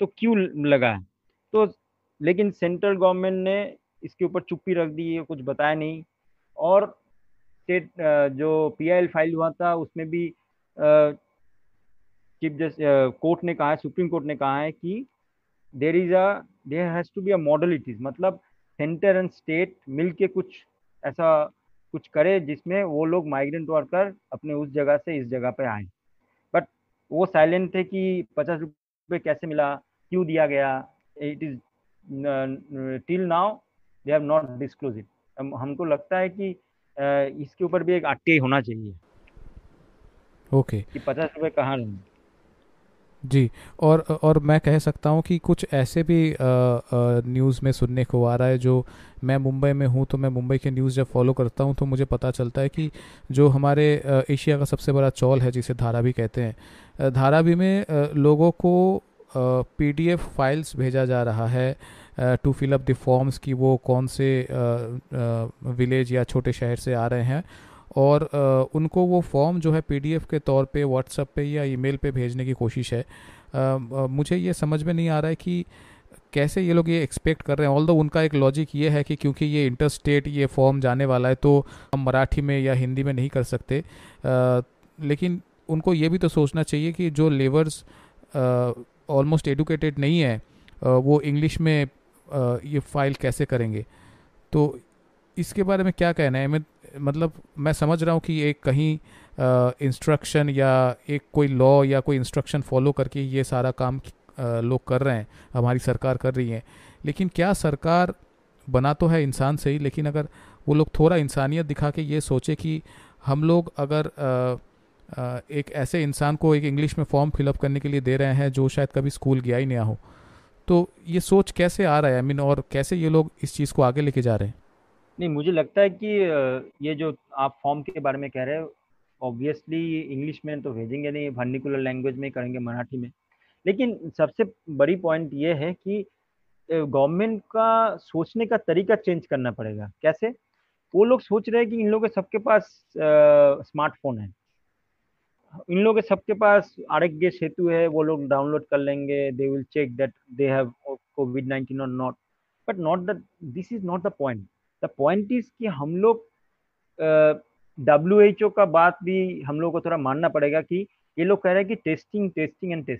तो क्यों लगा है? तो लेकिन सेंट्रल गवर्नमेंट ने इसके ऊपर चुप्पी रख दी, कुछ बताया नहीं। और स्टेट जो पीआईएल फाइल हुआ था उसमें भी कोर्ट ने कहा है, सुप्रीम कोर्ट ने कहा है कि there has to be a modalities, मतलब सेंटर एंड स्टेट मिलके कुछ ऐसा कुछ करे जिसमें वो लोग माइग्रेंट वर्कर अपने उस जगह से इस जगह पे आए। बट वो साइलेंट थे कि 50 रुपये कैसे मिला, क्यों दिया गया, it is till now they have not disclose it. हमको लगता है कि इसके ऊपर भी एक आरटीआई होना चाहिए, ओके, कि 50 रुपये कहाँ रहें जी। और मैं कह सकता हूँ कि कुछ ऐसे भी न्यूज़ में सुनने को आ रहा है, जो मैं मुंबई में हूँ तो मैं मुंबई के न्यूज़ जब फॉलो करता हूँ तो मुझे पता चलता है कि जो हमारे एशिया का सबसे बड़ा चौल है जिसे धारावी कहते हैं, धारावी में लोगों को PDF फाइल्स भेजा जा रहा है to fill up the forms कि वो कौन से विलेज या छोटे शहर से आ रहे हैं, और उनको वो फॉर्म जो है PDF के तौर पे व्हाट्सएप पे या ईमेल पे भेजने की कोशिश है। मुझे ये समझ में नहीं आ रहा है कि कैसे ये लोग ये एक्सपेक्ट कर रहे हैं। ऑल्दो उनका एक लॉजिक ये है कि क्योंकि ये इंटरस्टेट ये फॉर्म जाने वाला है तो हम मराठी में या हिंदी में नहीं कर सकते, लेकिन उनको ये भी तो सोचना चाहिए कि जो लेबर्स ऑलमोस्ट एडुकेटेड नहीं है वो इंग्लिश में ये फाइल कैसे करेंगे। तो इसके बारे में क्या कहना है? मतलब मैं समझ रहा हूँ कि एक कहीं इंस्ट्रक्शन या एक कोई लॉ या कोई इंस्ट्रक्शन फॉलो करके ये सारा काम लोग कर रहे हैं, हमारी सरकार कर रही है, लेकिन क्या सरकार बना तो है इंसान से ही, लेकिन अगर वो लोग थोड़ा इंसानियत दिखा के ये सोचे कि हम लोग अगर एक ऐसे इंसान को एक इंग्लिश में फॉर्म फिलअप करने के लिए दे रहे हैं जो शायद कभी स्कूल गया ही ना हो, तो ये सोच कैसे आ रहा है, आई मीन, और कैसे ये लोग इस चीज़ को आगे लेके जा रहे हैं? नहीं, मुझे लगता है कि ये जो आप फॉर्म के बारे में कह रहे हो, ऑब्वियसली इंग्लिश में तो भेजेंगे नहीं, वर्नाक्युलर लैंग्वेज में करेंगे, मराठी में। लेकिन सबसे बड़ी पॉइंट ये है कि गवर्नमेंट का सोचने का तरीका चेंज करना पड़ेगा। कैसे? वो लोग सोच रहे हैं कि इन लोगों के सबके पास स्मार्टफोन है, इन लोगों के सबके पास आरोग्यसेतु है, वो लोग डाउनलोड कर लेंगे, they will check that they have कोविड-19 और not, but not that, this is not the point. The point is कि हम लोग WHO का बात भी हम लोग को थोड़ा मानना पड़ेगा कि ये लोग कह रहे हैं कि टेस्टिंग।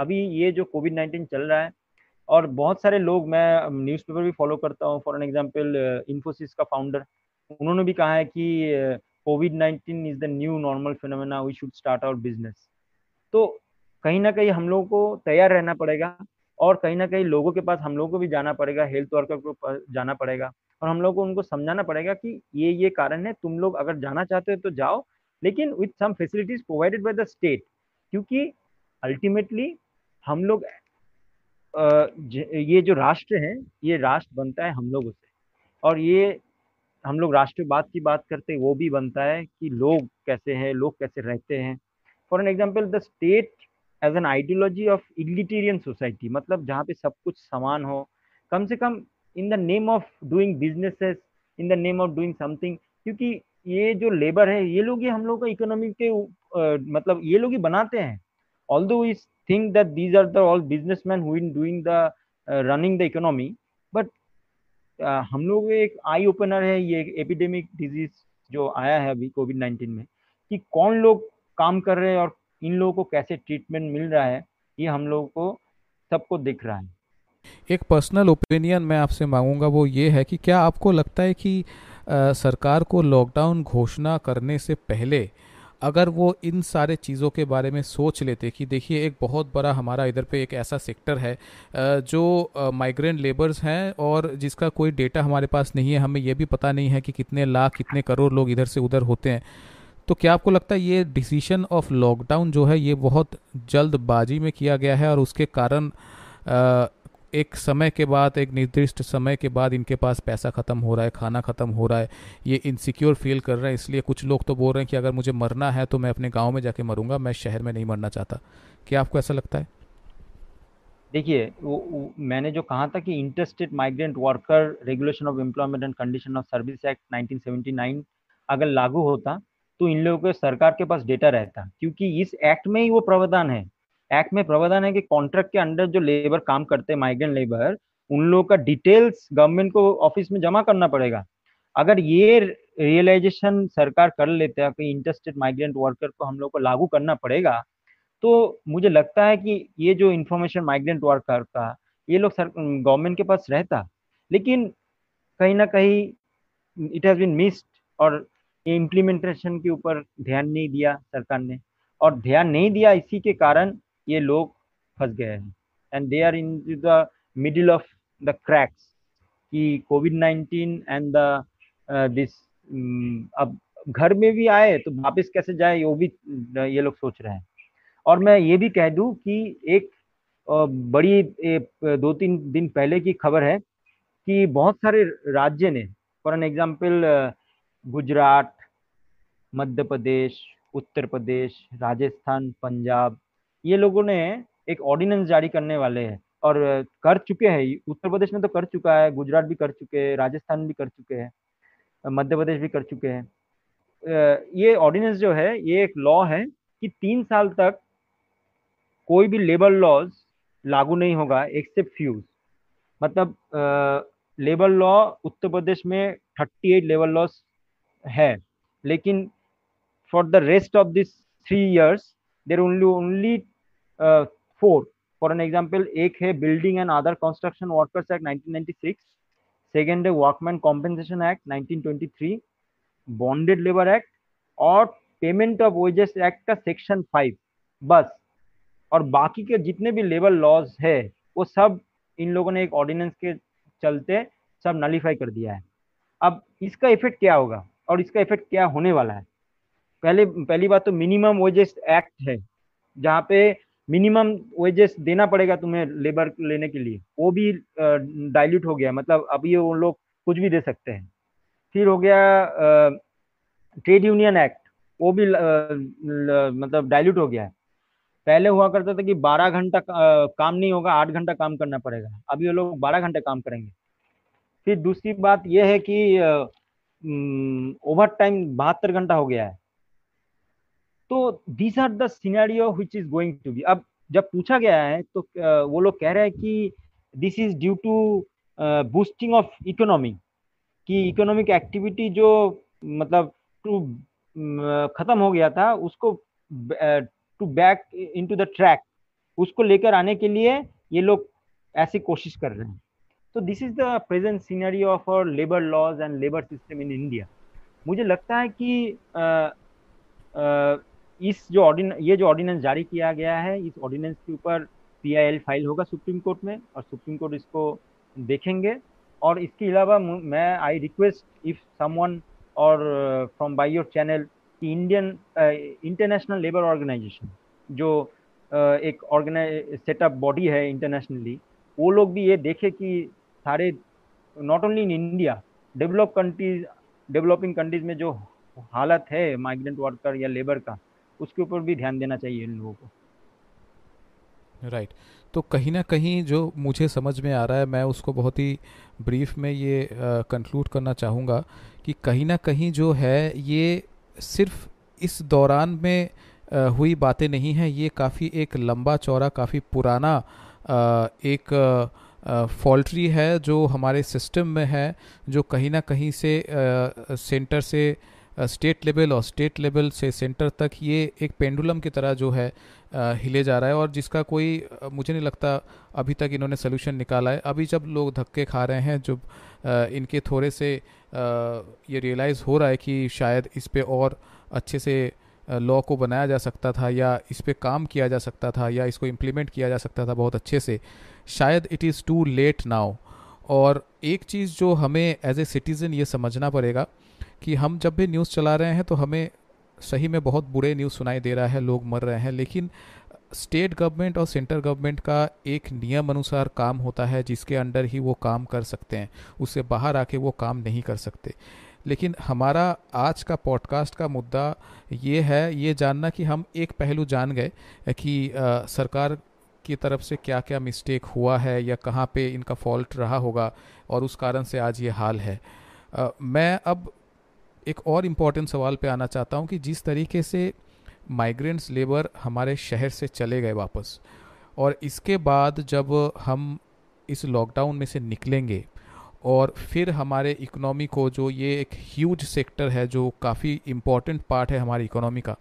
अभी ये जो कोविड-19 चल रहा है और बहुत सारे लोग, मैं न्यूज़पेपर भी फॉलो करता हूँ, फॉर एन एग्जांपल इंफोसिस का फाउंडर, उन्होंने भी कहा है कि कोविड-19 is the new normal phenomena, we should start our business. तो कहीं ना कहीं हम लोगों को तैयार रहना पड़ेगा और कहीं ना कहीं लोगों के पास हम लोगों को भी जाना पड़ेगा, हेल्थ वर्कर को जाना पड़ेगा और हम लोगों को उनको समझाना पड़ेगा कि ये कारण है, तुम लोग अगर जाना चाहते हो तो जाओ, लेकिन with some facilities provided by the state, क्योंकि अल्टीमेटली हम लोग ये जो राष्ट्र है, ये राष्ट्र बनता है हम लोगों से, और ये हम लोग राष्ट्रवाद की बात करते हैं, वो भी बनता है कि लोग कैसे हैं, लोग कैसे रहते हैं। For an example the state as an ideology of egalitarian society, मतलब जहाँ पे सब कुछ समान हो, कम से कम in the name of doing businesses, in the name of doing something, क्योंकि ये जो लेबर है ये लोग ही हम लोग का इकोनॉमी के मतलब ये लोग ही बनाते हैं। Although we think that these are the all businessman who in doing the running the economy, but हम लोग एक आई ओपनर है ये एपिडेमिक डिजीज जो आया है अभी कोविड-19 में, कि कौन लोग काम कर रहे हैं और इन लोगों को कैसे ट्रीटमेंट मिल रहा है, ये हम लोगों को सबको दिख रहा है। एक पर्सनल ओपिनियन मैं आपसे मांगूंगा, वो ये है कि क्या आपको लगता है कि सरकार को लॉकडाउन घोषणा करने से पहले अगर वो इन सारे चीज़ों के बारे में सोच लेते कि देखिए एक बहुत बड़ा हमारा इधर पे एक ऐसा सेक्टर है जो माइग्रेंट लेबर्स हैं और जिसका कोई डेटा हमारे पास नहीं है, हमें ये भी पता नहीं है कि कितने लाख कितने करोड़ लोग इधर से उधर होते हैं, तो क्या आपको लगता है ये डिसीजन ऑफ लॉकडाउन जो है ये बहुत जल्दबाजी में किया गया है और उसके कारण एक समय के बाद, एक निर्दिष्ट समय के बाद इनके पास पैसा ख़त्म हो रहा है, खाना ख़त्म हो रहा है, ये इनसिक्योर फील कर रहे हैं, इसलिए कुछ लोग तो बोल रहे हैं कि अगर मुझे मरना है तो मैं अपने गांव में जाके मरूंगा, मैं शहर में नहीं मरना चाहता। क्या आपको ऐसा लगता है? देखिए, मैंने जो कहा था कि interstate migrant worker regulation of employment and condition of service act 1979 अगर लागू होता तो इन लोगों के सरकार के पास डेटा रहता, क्योंकि इस एक्ट में ही वो प्रावधान है। एक्ट में प्रावधान है कि कॉन्ट्रैक्ट के अंडर जो लेबर काम करते हैं, माइग्रेंट लेबर, उन लोगों का डिटेल्स गवर्नमेंट को ऑफिस में जमा करना पड़ेगा। अगर ये रियलाइजेशन सरकार कर लेते हैं कि इंटरस्टेट माइग्रेंट वर्कर को हम लोग को लागू करना पड़ेगा, तो मुझे लगता है कि ये जो इन्फॉर्मेशन माइग्रेंट वर्कर का, ये लोग गवर्नमेंट के पास रहता। लेकिन कहीं ना कहीं इट हैज़ बीन मिस्ड और इम्प्लीमेंटेशन के ऊपर ध्यान नहीं दिया सरकार ने, और ध्यान नहीं दिया, इसी के कारण ये लोग फंस गए हैं। And they are in the middle of the cracks कि कोविड-19 एंड दिस, अब घर में भी आए तो वापस कैसे जाए वो भी ये लोग सोच रहे हैं। और मैं ये भी कह दूं कि एक बड़ी 2-3 दिन पहले की खबर है कि बहुत सारे राज्य ने, for an example, Gujarat, Madhya Pradesh, Uttar Pradesh, Rajasthan, Punjab, ये लोगों ने एक ऑर्डिनेंस जारी करने वाले हैं और कर चुके हैं। उत्तर प्रदेश ने तो कर चुका है, गुजरात भी कर चुके हैं, राजस्थान भी कर चुके हैं, मध्य प्रदेश भी कर चुके हैं। ये ऑर्डिनेंस जो है ये एक लॉ है कि 3 साल तक कोई भी लेबर लॉज लागू नहीं होगा एक्सेप्ट फ्यूज। मतलब लेबर लॉ उत्तर प्रदेश में 38 लेबर लॉज है, लेकिन for the rest of this 3 years there only 4। For an example, एक है building and other construction workers act 1996, second है workman compensation act 1923, bonded labour act और पेमेंट ऑफ वेजेस एक्ट का section 5 बस। और बाकी के जितने भी लेबर लॉज है वो सब इन लोगों ने एक ऑर्डिनेंस के चलते सब नलीफाई कर दिया है। अब इसका इफेक्ट क्या होगा और इसका इफेक्ट क्या होने वाला है? पहली बात तो मिनिमम वेजेस एक्ट है जहाँ पे मिनिमम वेजेस देना पड़ेगा तुम्हें लेबर लेने के लिए, वो भी डाइल्यूट हो गया। मतलब अब ये उन लोग कुछ भी दे सकते हैं। फिर हो गया ट्रेड यूनियन एक्ट, वो भी मतलब डाइल्यूट हो गया है। पहले हुआ करता था कि 12 घंटा काम नहीं होगा, 8 घंटा काम करना पड़ेगा, अभी वो लोग 12 घंटा काम करेंगे। फिर दूसरी बात यह है कि ओवर टाइम 72 घंटा हो गया है। तो this are the scenario which is going to be. अब जब पूछा गया है तो वो लोग कह रहे हैं कि this is due to boosting of economy, कि इकोनॉमिक एक्टिविटी जो मतलब खत्म हो गया था उसको to back into the track, उसको लेकर आने के लिए ये लोग ऐसी कोशिश कर रहे हैं। तो this is the present scenario of our labour laws and labour system in India. मुझे लगता है कि ये जो ऑर्डिनेंस जारी किया गया है, इस ऑर्डिनेंस के ऊपर PIL फाइल होगा सुप्रीम कोर्ट में और सुप्रीम कोर्ट इसको देखेंगे। और इसके अलावा मैं आई रिक्वेस्ट इफ समवन और फ्रॉम बाय योर चैनल कि इंटरनेशनल लेबर ऑर्गेनाइजेशन जो एक सेटअप बॉडी है इंटरनेशनली, वो लोग भी ये देखे कि सारे not only in India, developing countries में जो हालत है माइग्रेंट वर्कर या लेबर का, उसके ऊपर भी ध्यान देना चाहिए इन लोगों को। राइट, तो कहीं ना कहीं जो मुझे समझ में आ रहा है, मैं उसको बहुत ही ब्रीफ में ये कंक्लूड करना चाहूँगा कि कहीं ना कहीं जो है ये सिर्फ इस दौरान में हुई बातें नहीं हैं, ये काफ़ी एक लंबा चौड़ा, काफ़ी पुराना एक फॉल्ट्री है जो हमारे सिस्टम में है, जो कहीं ना कहीं से सेंटर से स्टेट लेवल और स्टेट लेवल से सेंटर तक ये एक पेंडुलम की तरह जो है हिले जा रहा है, और जिसका कोई मुझे नहीं लगता अभी तक इन्होंने सलूशन निकाला है। अभी जब लोग धक्के खा रहे हैं, जब इनके थोड़े से ये रियलाइज़ हो रहा है कि शायद इस पे और अच्छे से लॉ को बनाया जा सकता था या इस पे काम किया जा सकता था या इसको इम्प्लीमेंट किया जा सकता था बहुत अच्छे से, शायद it is too late now. और एक चीज़ जो हमें एज ए सिटीज़न ये समझना पड़ेगा कि हम जब भी न्यूज़ चला रहे हैं तो हमें सही में बहुत बुरे न्यूज़ सुनाई दे रहा है, लोग मर रहे हैं, लेकिन स्टेट गवर्नमेंट और सेंट्रल गवर्नमेंट का एक नियम अनुसार काम होता है जिसके अंडर ही वो काम कर सकते हैं, उससे बाहर आके वो काम नहीं कर सकते। लेकिन हमारा आज का पॉडकास्ट का मुद्दा ये है, ये जानना कि हम एक पहलू जान गए कि सरकार की तरफ से क्या क्या मिस्टेक हुआ है या कहाँ पे इनका फॉल्ट रहा होगा और उस कारण से आज ये हाल है। मैं अब एक और इम्पॉर्टेंट सवाल पे आना चाहता हूँ कि जिस तरीके से माइग्रेंट्स लेबर हमारे शहर से चले गए वापस, और इसके बाद जब हम इस लॉकडाउन में से निकलेंगे और फिर हमारे इकोनॉमी को, जो ये एक ह्यूज सेक्टर है जो काफ़ी इम्पॉर्टेंट पार्ट है हमारी इकोनॉमी का,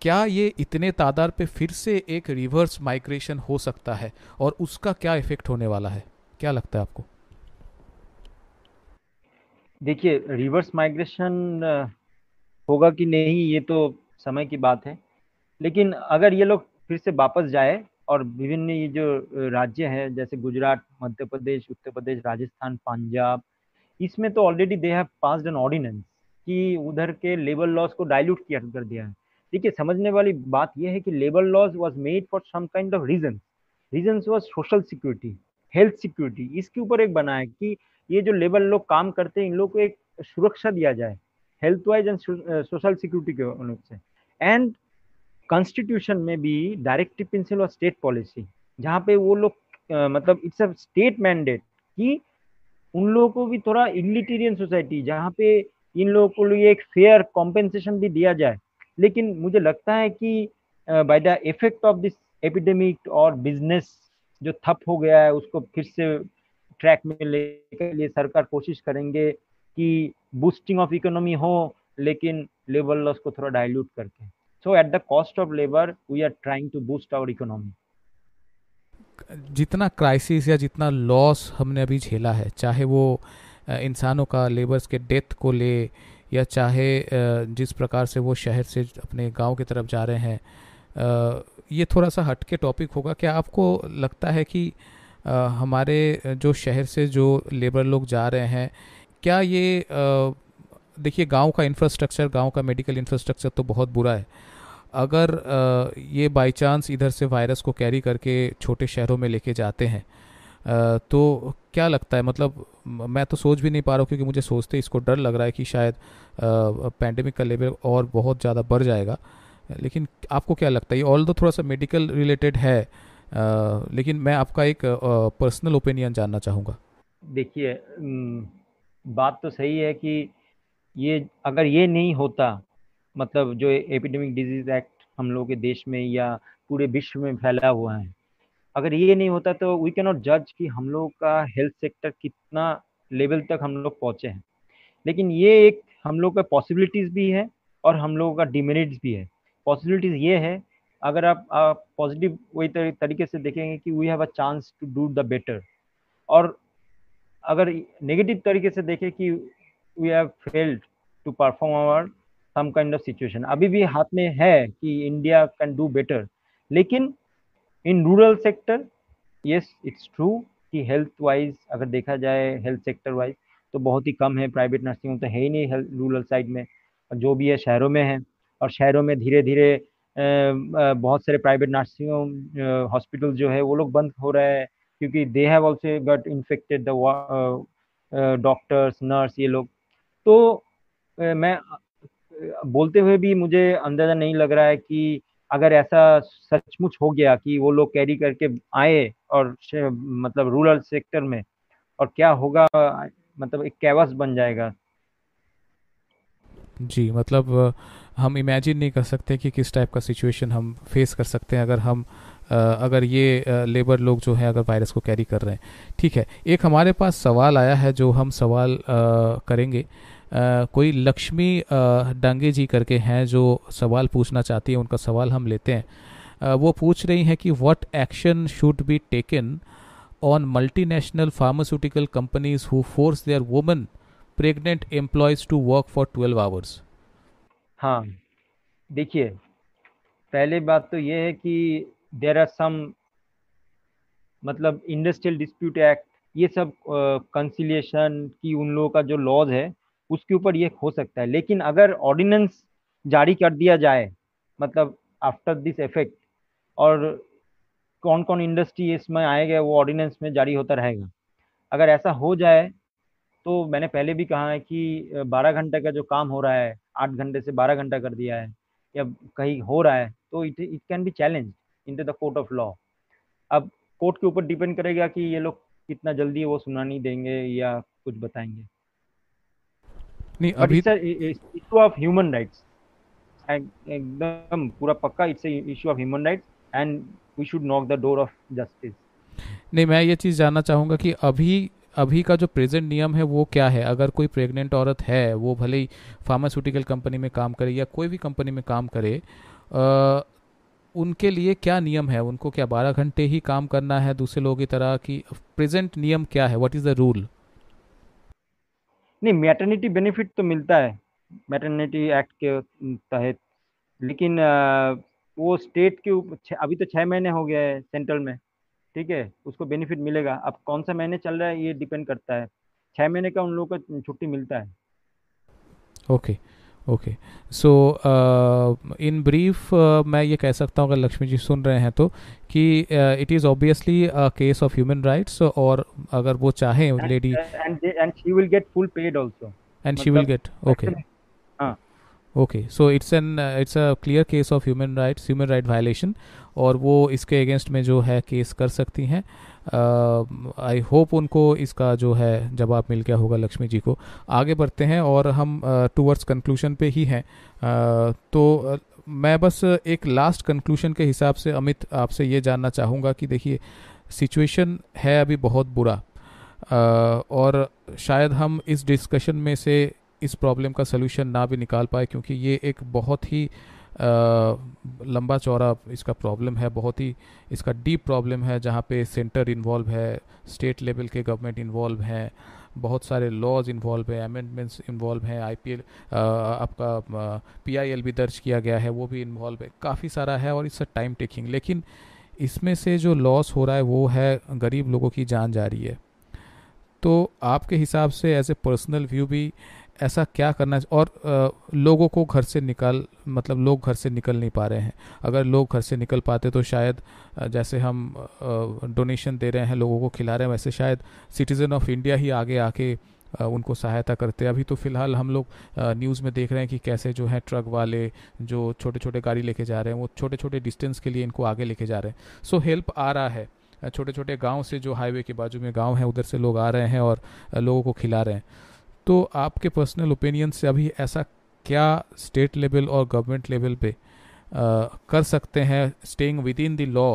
क्या ये इतने तादाद पे फिर से एक रिवर्स माइग्रेशन हो सकता है और उसका क्या इफेक्ट होने वाला है, क्या लगता है आपको? देखिए, रिवर्स माइग्रेशन होगा कि नहीं ये तो समय की बात है, लेकिन अगर ये लोग फिर से वापस जाए और विभिन्न ये जो राज्य हैं जैसे गुजरात, मध्य प्रदेश, उत्तर प्रदेश, राजस्थान, पंजाब, इसमें तो already they have passed an ordinance कि उधर के लेबर लॉज को डाइल्यूट किया कर दिया है। देखिए, समझने वाली बात यह है कि labour laws was made for some kind of reasons was social security, health security, इसके ऊपर एक बना है कि ये जो लेबर लोग काम करते हैं इन लोग को एक सुरक्षा दिया जाए health wise and social security के अनुसार से। एंड कॉन्स्टिट्यूशन में भी डायरेक्टिव प्रिंसिपल और स्टेट पॉलिसी, जहाँ पे वो लोग मतलब इट्स अ स्टेट मैंडेट कि उन लोगों को भी थोड़ा इग्लिटेरियन सोसाइटी जहाँ पे इन लोगों को लिए एक फेयर कॉम्पेंसेशन भी दिया जाए। लेकिन मुझे लगता है कि by the effect of this epidemic और बिजनेस जो ठप हो गया है उसको फिर से ट्रैक में लेने के लिए सरकार कोशिश करेंगे कि बूस्टिंग ऑफ इकोनॉमी हो, लेकिन लेबर लॉस को थोड़ा डाइल्यूट करके। So at the cost of labor, we are trying to boost our economy. जितना क्राइसिस या जितना लॉस हमने अभी झेला है, चाहे वो इंसानों का लेबर्स के डेथ को ले या चाहे जिस प्रकार से वो शहर से अपने गांव की तरफ जा रहे हैं, ये थोड़ा सा हटके टॉपिक होगा। क्या आपको लगता है कि हमारे जो शहर से जो लेबर लोग जा रहे हैं, क्या ये, देखिए गांव का इंफ्रास्ट्रक्चर, गांव का मेडिकल इंफ्रास्ट्रक्चर तो बहुत बुरा है, अगर ये बाय चांस इधर से वायरस को कैरी करके छोटे शहरों में लेके जाते हैं तो क्या लगता है, मतलब मैं तो सोच भी नहीं पा रहा हूँ क्योंकि मुझे सोचते इसको डर लग रहा है कि शायद पैंडेमिक का लेवल और बहुत ज़्यादा बढ़ जाएगा। लेकिन आपको क्या लगता है, ऑल दो थोड़ा सा मेडिकल रिलेटेड है लेकिन मैं आपका एक पर्सनल ओपिनियन जानना चाहूँगा। देखिए, बात तो सही है कि ये अगर ये नहीं होता, मतलब जो एपिडेमिक डिजीज एक्ट हम लोग के देश में या पूरे विश्व में फैला हुआ है, अगर ये नहीं होता तो वी कैन नॉट जज कि हम लोग का हेल्थ सेक्टर कितना लेवल तक हम लोग पहुँचे हैं। लेकिन ये एक हम लोग का पॉसिबिलिटीज़ भी है और हम लोगों का डिमेरिट्स भी है। पॉसिबिलिटीज़ ये है, अगर आप पॉजिटिव वही तरीके से देखेंगे कि we have a chance to do the better, और अगर नेगेटिव तरीके से देखें कि we have failed to perform our some kind of situation। अभी भी हाथ में है कि इंडिया कैन डू बेटर, लेकिन in rural sector yes it's true कि हेल्थ वाइज अगर देखा जाए, हेल्थ सेक्टर वाइज तो बहुत ही कम है, प्राइवेट नर्सिंग होम तो है ही नहीं हेल्थ रूरल साइड में, और जो भी है शहरों में है, और शहरों में धीरे धीरे बहुत सारे प्राइवेट नर्सिंग होम हॉस्पिटल जो है वो लोग बंद हो रहे हैं क्योंकि they have also got infected the doctors, nurse, ये लोग। तो मैं बोलते हुए भी मुझे अंदाजा नहीं लग रहा है कि अगर ऐसा सचमुच हो गया कि वो लोग कैरी करके आए और मतलब रूरल सेक्टर में, और क्या होगा, मतलब एक कैवस बन जाएगा। जी, मतलब हम इमेजिन नहीं कर सकते कि किस टाइप का सिचुएशन हम फेस कर सकते हैं अगर हम अगर ये लेबर लोग जो है अगर वायरस को कैरी कर रहे हैं। ठीक है, एक हमारे पास सवाल आया है जो हम सवाल करेंगे। कोई लक्ष्मी डांगे जी करके हैं जो सवाल पूछना चाहती हैं, उनका सवाल हम लेते हैं। वो पूछ रही हैं कि what action should be taken on multinational pharmaceutical companies who force their women pregnant employees to work for 12 hours. हाँ, देखिए, पहले बात तो ये है कि देयर आर सम, मतलब इंडस्ट्रियल डिस्प्यूट एक्ट, ये सब कंसिलिएशन की उन लोगों का जो लॉज है उसके ऊपर ये हो सकता है। लेकिन अगर ऑर्डिनेंस जारी कर दिया जाए, मतलब आफ्टर दिस इफेक्ट, और कौन कौन इंडस्ट्री इसमें आएगा वो ऑर्डिनेंस में जारी होता रहेगा। अगर ऐसा हो जाए तो मैंने पहले भी कहा है कि 12 घंटे का जो काम हो रहा है 8 घंटे से 12 घंटा कर दिया है या कहीं हो रहा है, तो it can be challenge in to the court of law. अब कोर्ट के ऊपर डिपेंड करेगा कि ये लोग कितना जल्दी वो सुनानी देंगे या कुछ बताएंगे। नहीं, अभी इशू ऑफ ह्यूमन राइट्स एकदम पूरा पक्का, it's issue of human rights and we should knock the door of justice. नहीं, मैं ये चीज़ जानना चाहूँगा कि अभी का जो प्रेजेंट नियम है वो क्या है। अगर कोई प्रेग्नेंट औरत है, वो भले ही फार्मास्यूटिकल कंपनी में काम करे या कोई भी कंपनी में काम करे, उनके लिए क्या नियम है? उनको क्या 12 घंटे ही काम करना है दूसरे लोगों की तरह, की प्रेजेंट नियम क्या है? What is the rule? नहीं, मैटरनिटी बेनिफिट तो मिलता है मैटरनिटी एक्ट के तहत, लेकिन वो स्टेट के ऊपर, अभी तो 6 महीने हो गया है सेंट्रल में, ठीक है, उसको बेनिफिट मिलेगा। अब कौन सा महीने चल रहा है ये डिपेंड करता है। 6 महीने का उन लोगों को छुट्टी मिलता है। Okay okay, so in brief मैं ये कह सकता हूँ, अगर लक्ष्मी जी सुन रहे हैं तो, कि it is obviously case of human rights, और अगर वो चाहें lady, and she will get full paid also, and she will get, okay okay, so it's a clear case of human right violation, और वो इसके अगेंस्ट में जो है केस कर सकती हैं। आई होप उनको इसका जो है जवाब मिल गया होगा लक्ष्मी जी को। आगे बढ़ते हैं और हम टूवर्ड्स कंक्लूशन पे ही हैं। तो मैं बस एक लास्ट कंक्लूशन के हिसाब से अमित आपसे ये जानना चाहूँगा कि देखिए, सिचुएशन है अभी बहुत बुरा, और शायद हम इस डिस्कशन में से इस प्रॉब्लम का सलूशन ना भी निकाल पाए, क्योंकि ये एक बहुत ही लंबा चौड़ा इसका प्रॉब्लम है, बहुत ही इसका डीप प्रॉब्लम है, जहाँ पे सेंटर इन्वॉल्व है, स्टेट लेवल के गवर्नमेंट इन्वॉल्व हैं, बहुत सारे लॉज इन्वॉल्व है, अमेंडमेंट्स इन्वॉल्व हैं, IPL आपका PIL भी दर्ज किया गया है, वो भी इन्वॉल्व है, काफ़ी सारा है, और इससे टाइम टेकिंग। लेकिन इसमें से जो लॉस हो रहा है वो है गरीब लोगों की जान जा रही है। तो आपके हिसाब से एज ए पर्सनल व्यू भी ऐसा क्या करना है? और लोगों को घर से निकाल, मतलब लोग घर से निकल नहीं पा रहे हैं। अगर लोग घर से निकल पाते तो शायद जैसे हम डोनेशन दे रहे हैं, लोगों को खिला रहे हैं, वैसे शायद सिटीज़न ऑफ इंडिया ही आगे आके उनको सहायता करते। अभी तो फ़िलहाल हम लोग न्यूज़ में देख रहे हैं कि कैसे जो है ट्रक वाले जो छोटे छोटे गाड़ी लेके जा रहे हैं, वो छोटे छोटे डिस्टेंस के लिए इनको आगे लेके जा रहे हैं। सो हेल्प आ रहा है, छोटे छोटे गाँव से, जो हाईवे के बाजू में गाँव है, उधर से लोग आ रहे हैं और लोगों को खिला रहे हैं। तो आपके पर्सनल ओपिनियन से अभी ऐसा क्या स्टेट लेवल और गवर्नमेंट लेवल पे कर सकते हैं, staying within the law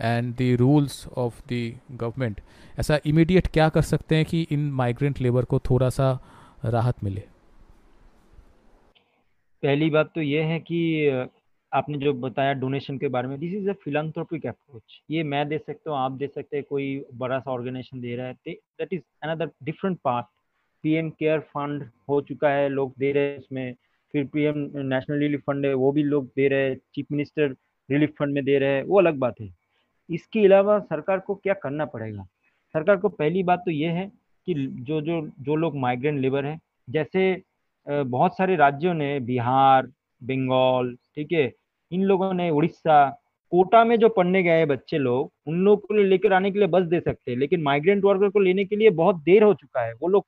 and the rules of the government? ऐसा इमीडिएट क्या कर सकते हैं कि इन माइग्रेंट लेबर को थोड़ा सा राहत मिले? पहली बात तो ये है कि आपने जो बताया डोनेशन के बारे में, this is a philanthropic approach. ये मैं दे सकता हूँ, आप दे सकते हैं, कोई बड़ा सा ऑर्गेनाइजेशन दे रहा है, that is another different path. PM care fund हो चुका है, लोग दे रहे हैं उसमें, फिर PM नेशनल रिलीफ फंड है, वो भी लोग दे रहे हैं, चीफ मिनिस्टर रिलीफ फंड में दे रहे हैं, वो अलग बात है। इसके अलावा सरकार को क्या करना पड़ेगा? सरकार को पहली बात तो ये है कि जो जो जो लोग माइग्रेंट लेबर हैं, जैसे बहुत सारे राज्यों ने, बिहार, बंगाल, ठीक है, इन लोगों ने, उड़ीसा, कोटा में जो पढ़ने गए बच्चे लोग, उन लोग को लेकर आने के लिए बस दे सकते हैं, लेकिन माइग्रेंट वर्कर को लेने के लिए बहुत देर हो चुका है। वो लोग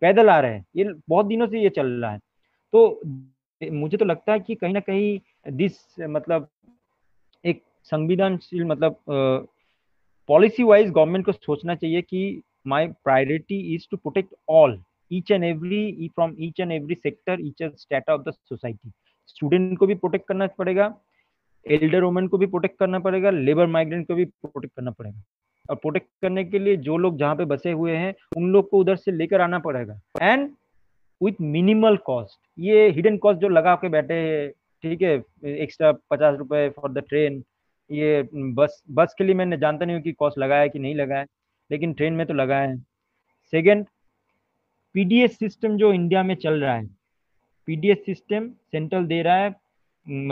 पैदल आ रहे हैं, ये बहुत दिनों से ये चल रहा है। तो मुझे तो लगता है कि कहीं ना कहीं दिस, मतलब एक संविधानशील, मतलब पॉलिसी वाइज गवर्नमेंट को सोचना चाहिए कि my priority is to protect all, each and every, from each and every sector, each and strata of the society. Student को भी प्रोटेक्ट करना पड़ेगा, एल्डर वुमेन को भी प्रोटेक्ट करना पड़ेगा, लेबर माइग्रेंट को भी प्रोटेक्ट करना पड़ेगा, और प्रोटेक्ट करने के लिए जो लोग जहाँ पे बसे हुए हैं उन लोग को उधर से लेकर आना पड़ेगा, एंड विथ मिनिमल कॉस्ट। ये हिडन कॉस्ट जो लगा के बैठे हैं, ठीक है, एक्स्ट्रा 50 रुपये फॉर द ट्रेन, ये बस के लिए मैंने जानता नहीं हूँ कि कॉस्ट लगाया कि नहीं लगाया, लेकिन ट्रेन में तो लगाया है। सेकेंड, PDS सिस्टम जो इंडिया में चल रहा है, पीडीएस सिस्टम सेंट्रल दे रहा है,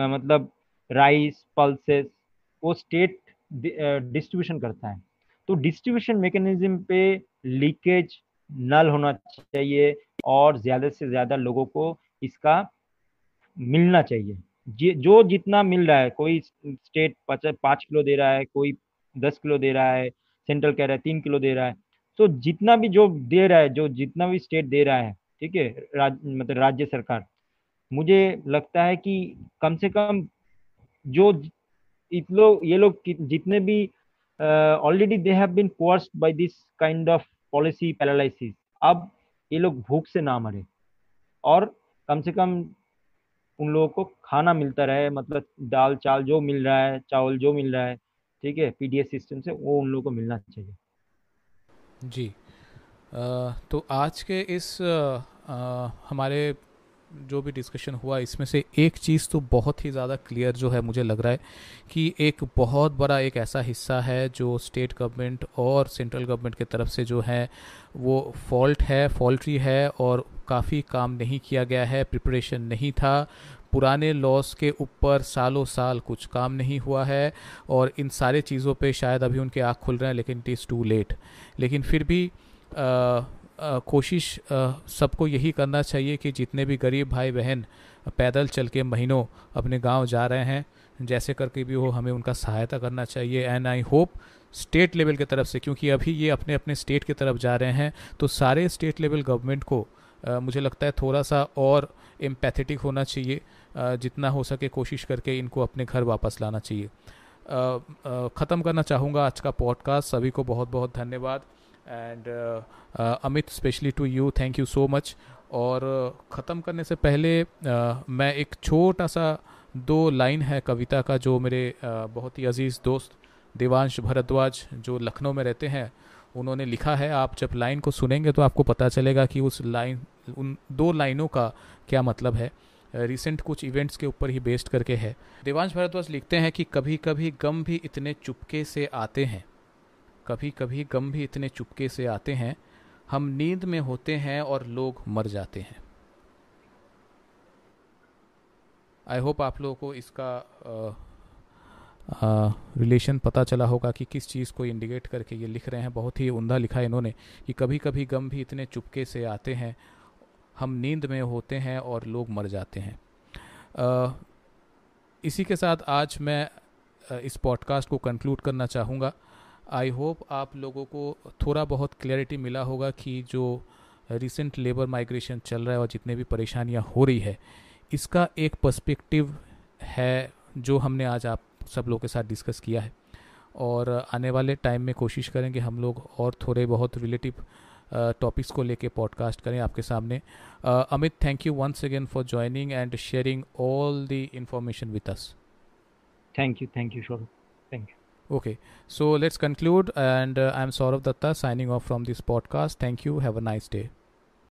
मतलब राइस पल्सेस, वो स्टेट डिस्ट्रीब्यूशन करता है। तो डिस्ट्रीब्यूशन मेकेनिज्म पे लीकेज नल होना चाहिए और ज़्यादा से ज़्यादा लोगों को इसका मिलना चाहिए, जो जितना मिल रहा है। कोई स्टेट 5 किलो दे रहा है, कोई 10 किलो दे रहा है, सेंट्रल कह रहा है 3 किलो दे रहा है। तो जितना भी जो दे रहा है, जो जितना भी स्टेट दे रहा है, ठीक है, मतलब राज्य सरकार, मुझे लगता है कि कम से कम जो ये लोग जितने भी already they have been coerced by this kind of policy paralysis, अब ये लोग भूख से ना मरे और कम से कम उन लोगों को खाना मिलता रहे, मतलब दाल चावल जो मिल रहा है, ठीक है, पीडीएस सिस्टम से वो उन लोगों को मिलना चाहिए। जी, तो आज के इस हमारे जो भी डिस्कशन हुआ, इसमें से एक चीज़ तो बहुत ही ज़्यादा क्लियर जो है मुझे लग रहा है कि एक बहुत बड़ा एक ऐसा हिस्सा है जो स्टेट गवर्नमेंट और सेंट्रल गवर्नमेंट की तरफ से जो है वो फॉल्ट्री है और काफ़ी काम नहीं किया गया है, प्रिपरेशन नहीं था, पुराने लॉस के ऊपर सालों साल कुछ काम नहीं हुआ है और इन सारे चीज़ों पे शायद अभी उनके आँख खुल रहे हैं, लेकिन इट इज़ टू लेट। लेकिन फिर भी कोशिश सबको यही करना चाहिए कि जितने भी गरीब भाई बहन पैदल चल के महीनों अपने गांव जा रहे हैं, जैसे करके भी हो हमें उनका सहायता करना चाहिए। And I hope state level की तरफ से, क्योंकि अभी ये अपने अपने स्टेट की तरफ जा रहे हैं, तो सारे स्टेट लेवल गवर्नमेंट को मुझे लगता है थोड़ा सा और एम्पैथेटिक होना चाहिए, जितना हो सके कोशिश करके इनको अपने घर वापस लाना चाहिए। ख़त्म करना चाहूँगा आज का पॉडकास्ट। सभी को बहुत बहुत धन्यवाद and Amit, specially to you, thank you so much. और ख़त्म करने से पहले मैं एक छोटा सा 2 लाइन है कविता का, जो मेरे बहुत ही अजीज़ दोस्त देवांश भारद्वाज जो लखनऊ में रहते हैं उन्होंने लिखा है। आप जब लाइन को सुनेंगे तो आपको पता चलेगा कि उन 2 लाइनों का क्या मतलब है। रिसेंट कुछ इवेंट्स के ऊपर ही बेस्ड करके है। देवांश भारद्वाज लिखते हैं कि कभी कभी गम भी इतने चुपके से आते हैं, हम नींद में होते हैं और लोग मर जाते हैं। आई होप आप लोगों को इसका रिलेशन पता चला होगा कि किस चीज़ को इंडिकेट करके ये लिख रहे हैं। बहुत ही उम्दा लिखा है इन्होंने कि कभी कभी गम भी इतने चुपके से आते हैं, हम नींद में होते हैं और लोग मर जाते हैं। इसी के साथ आज मैं इस पॉडकास्ट को कंक्लूड करना चाहूँगा। आई होप आप लोगों को थोड़ा बहुत क्लैरिटी मिला होगा कि जो रिसेंट लेबर माइग्रेशन चल रहा है और जितने भी परेशानियाँ हो रही है, इसका एक पर्सपेक्टिव है जो हमने आज आप सब लोगों के साथ डिस्कस किया है। और आने वाले टाइम में कोशिश करेंगे हम लोग और थोड़े बहुत रिलेटिव टॉपिक्स को लेके पॉडकास्ट करें आपके सामने। Amit, thank you once again for joining and sharing all the information with us. Thank you Saurabh, thank you. Okay, so let's conclude and I am सौरभ दत्ता signing off from this podcast. Thank you, have a nice day.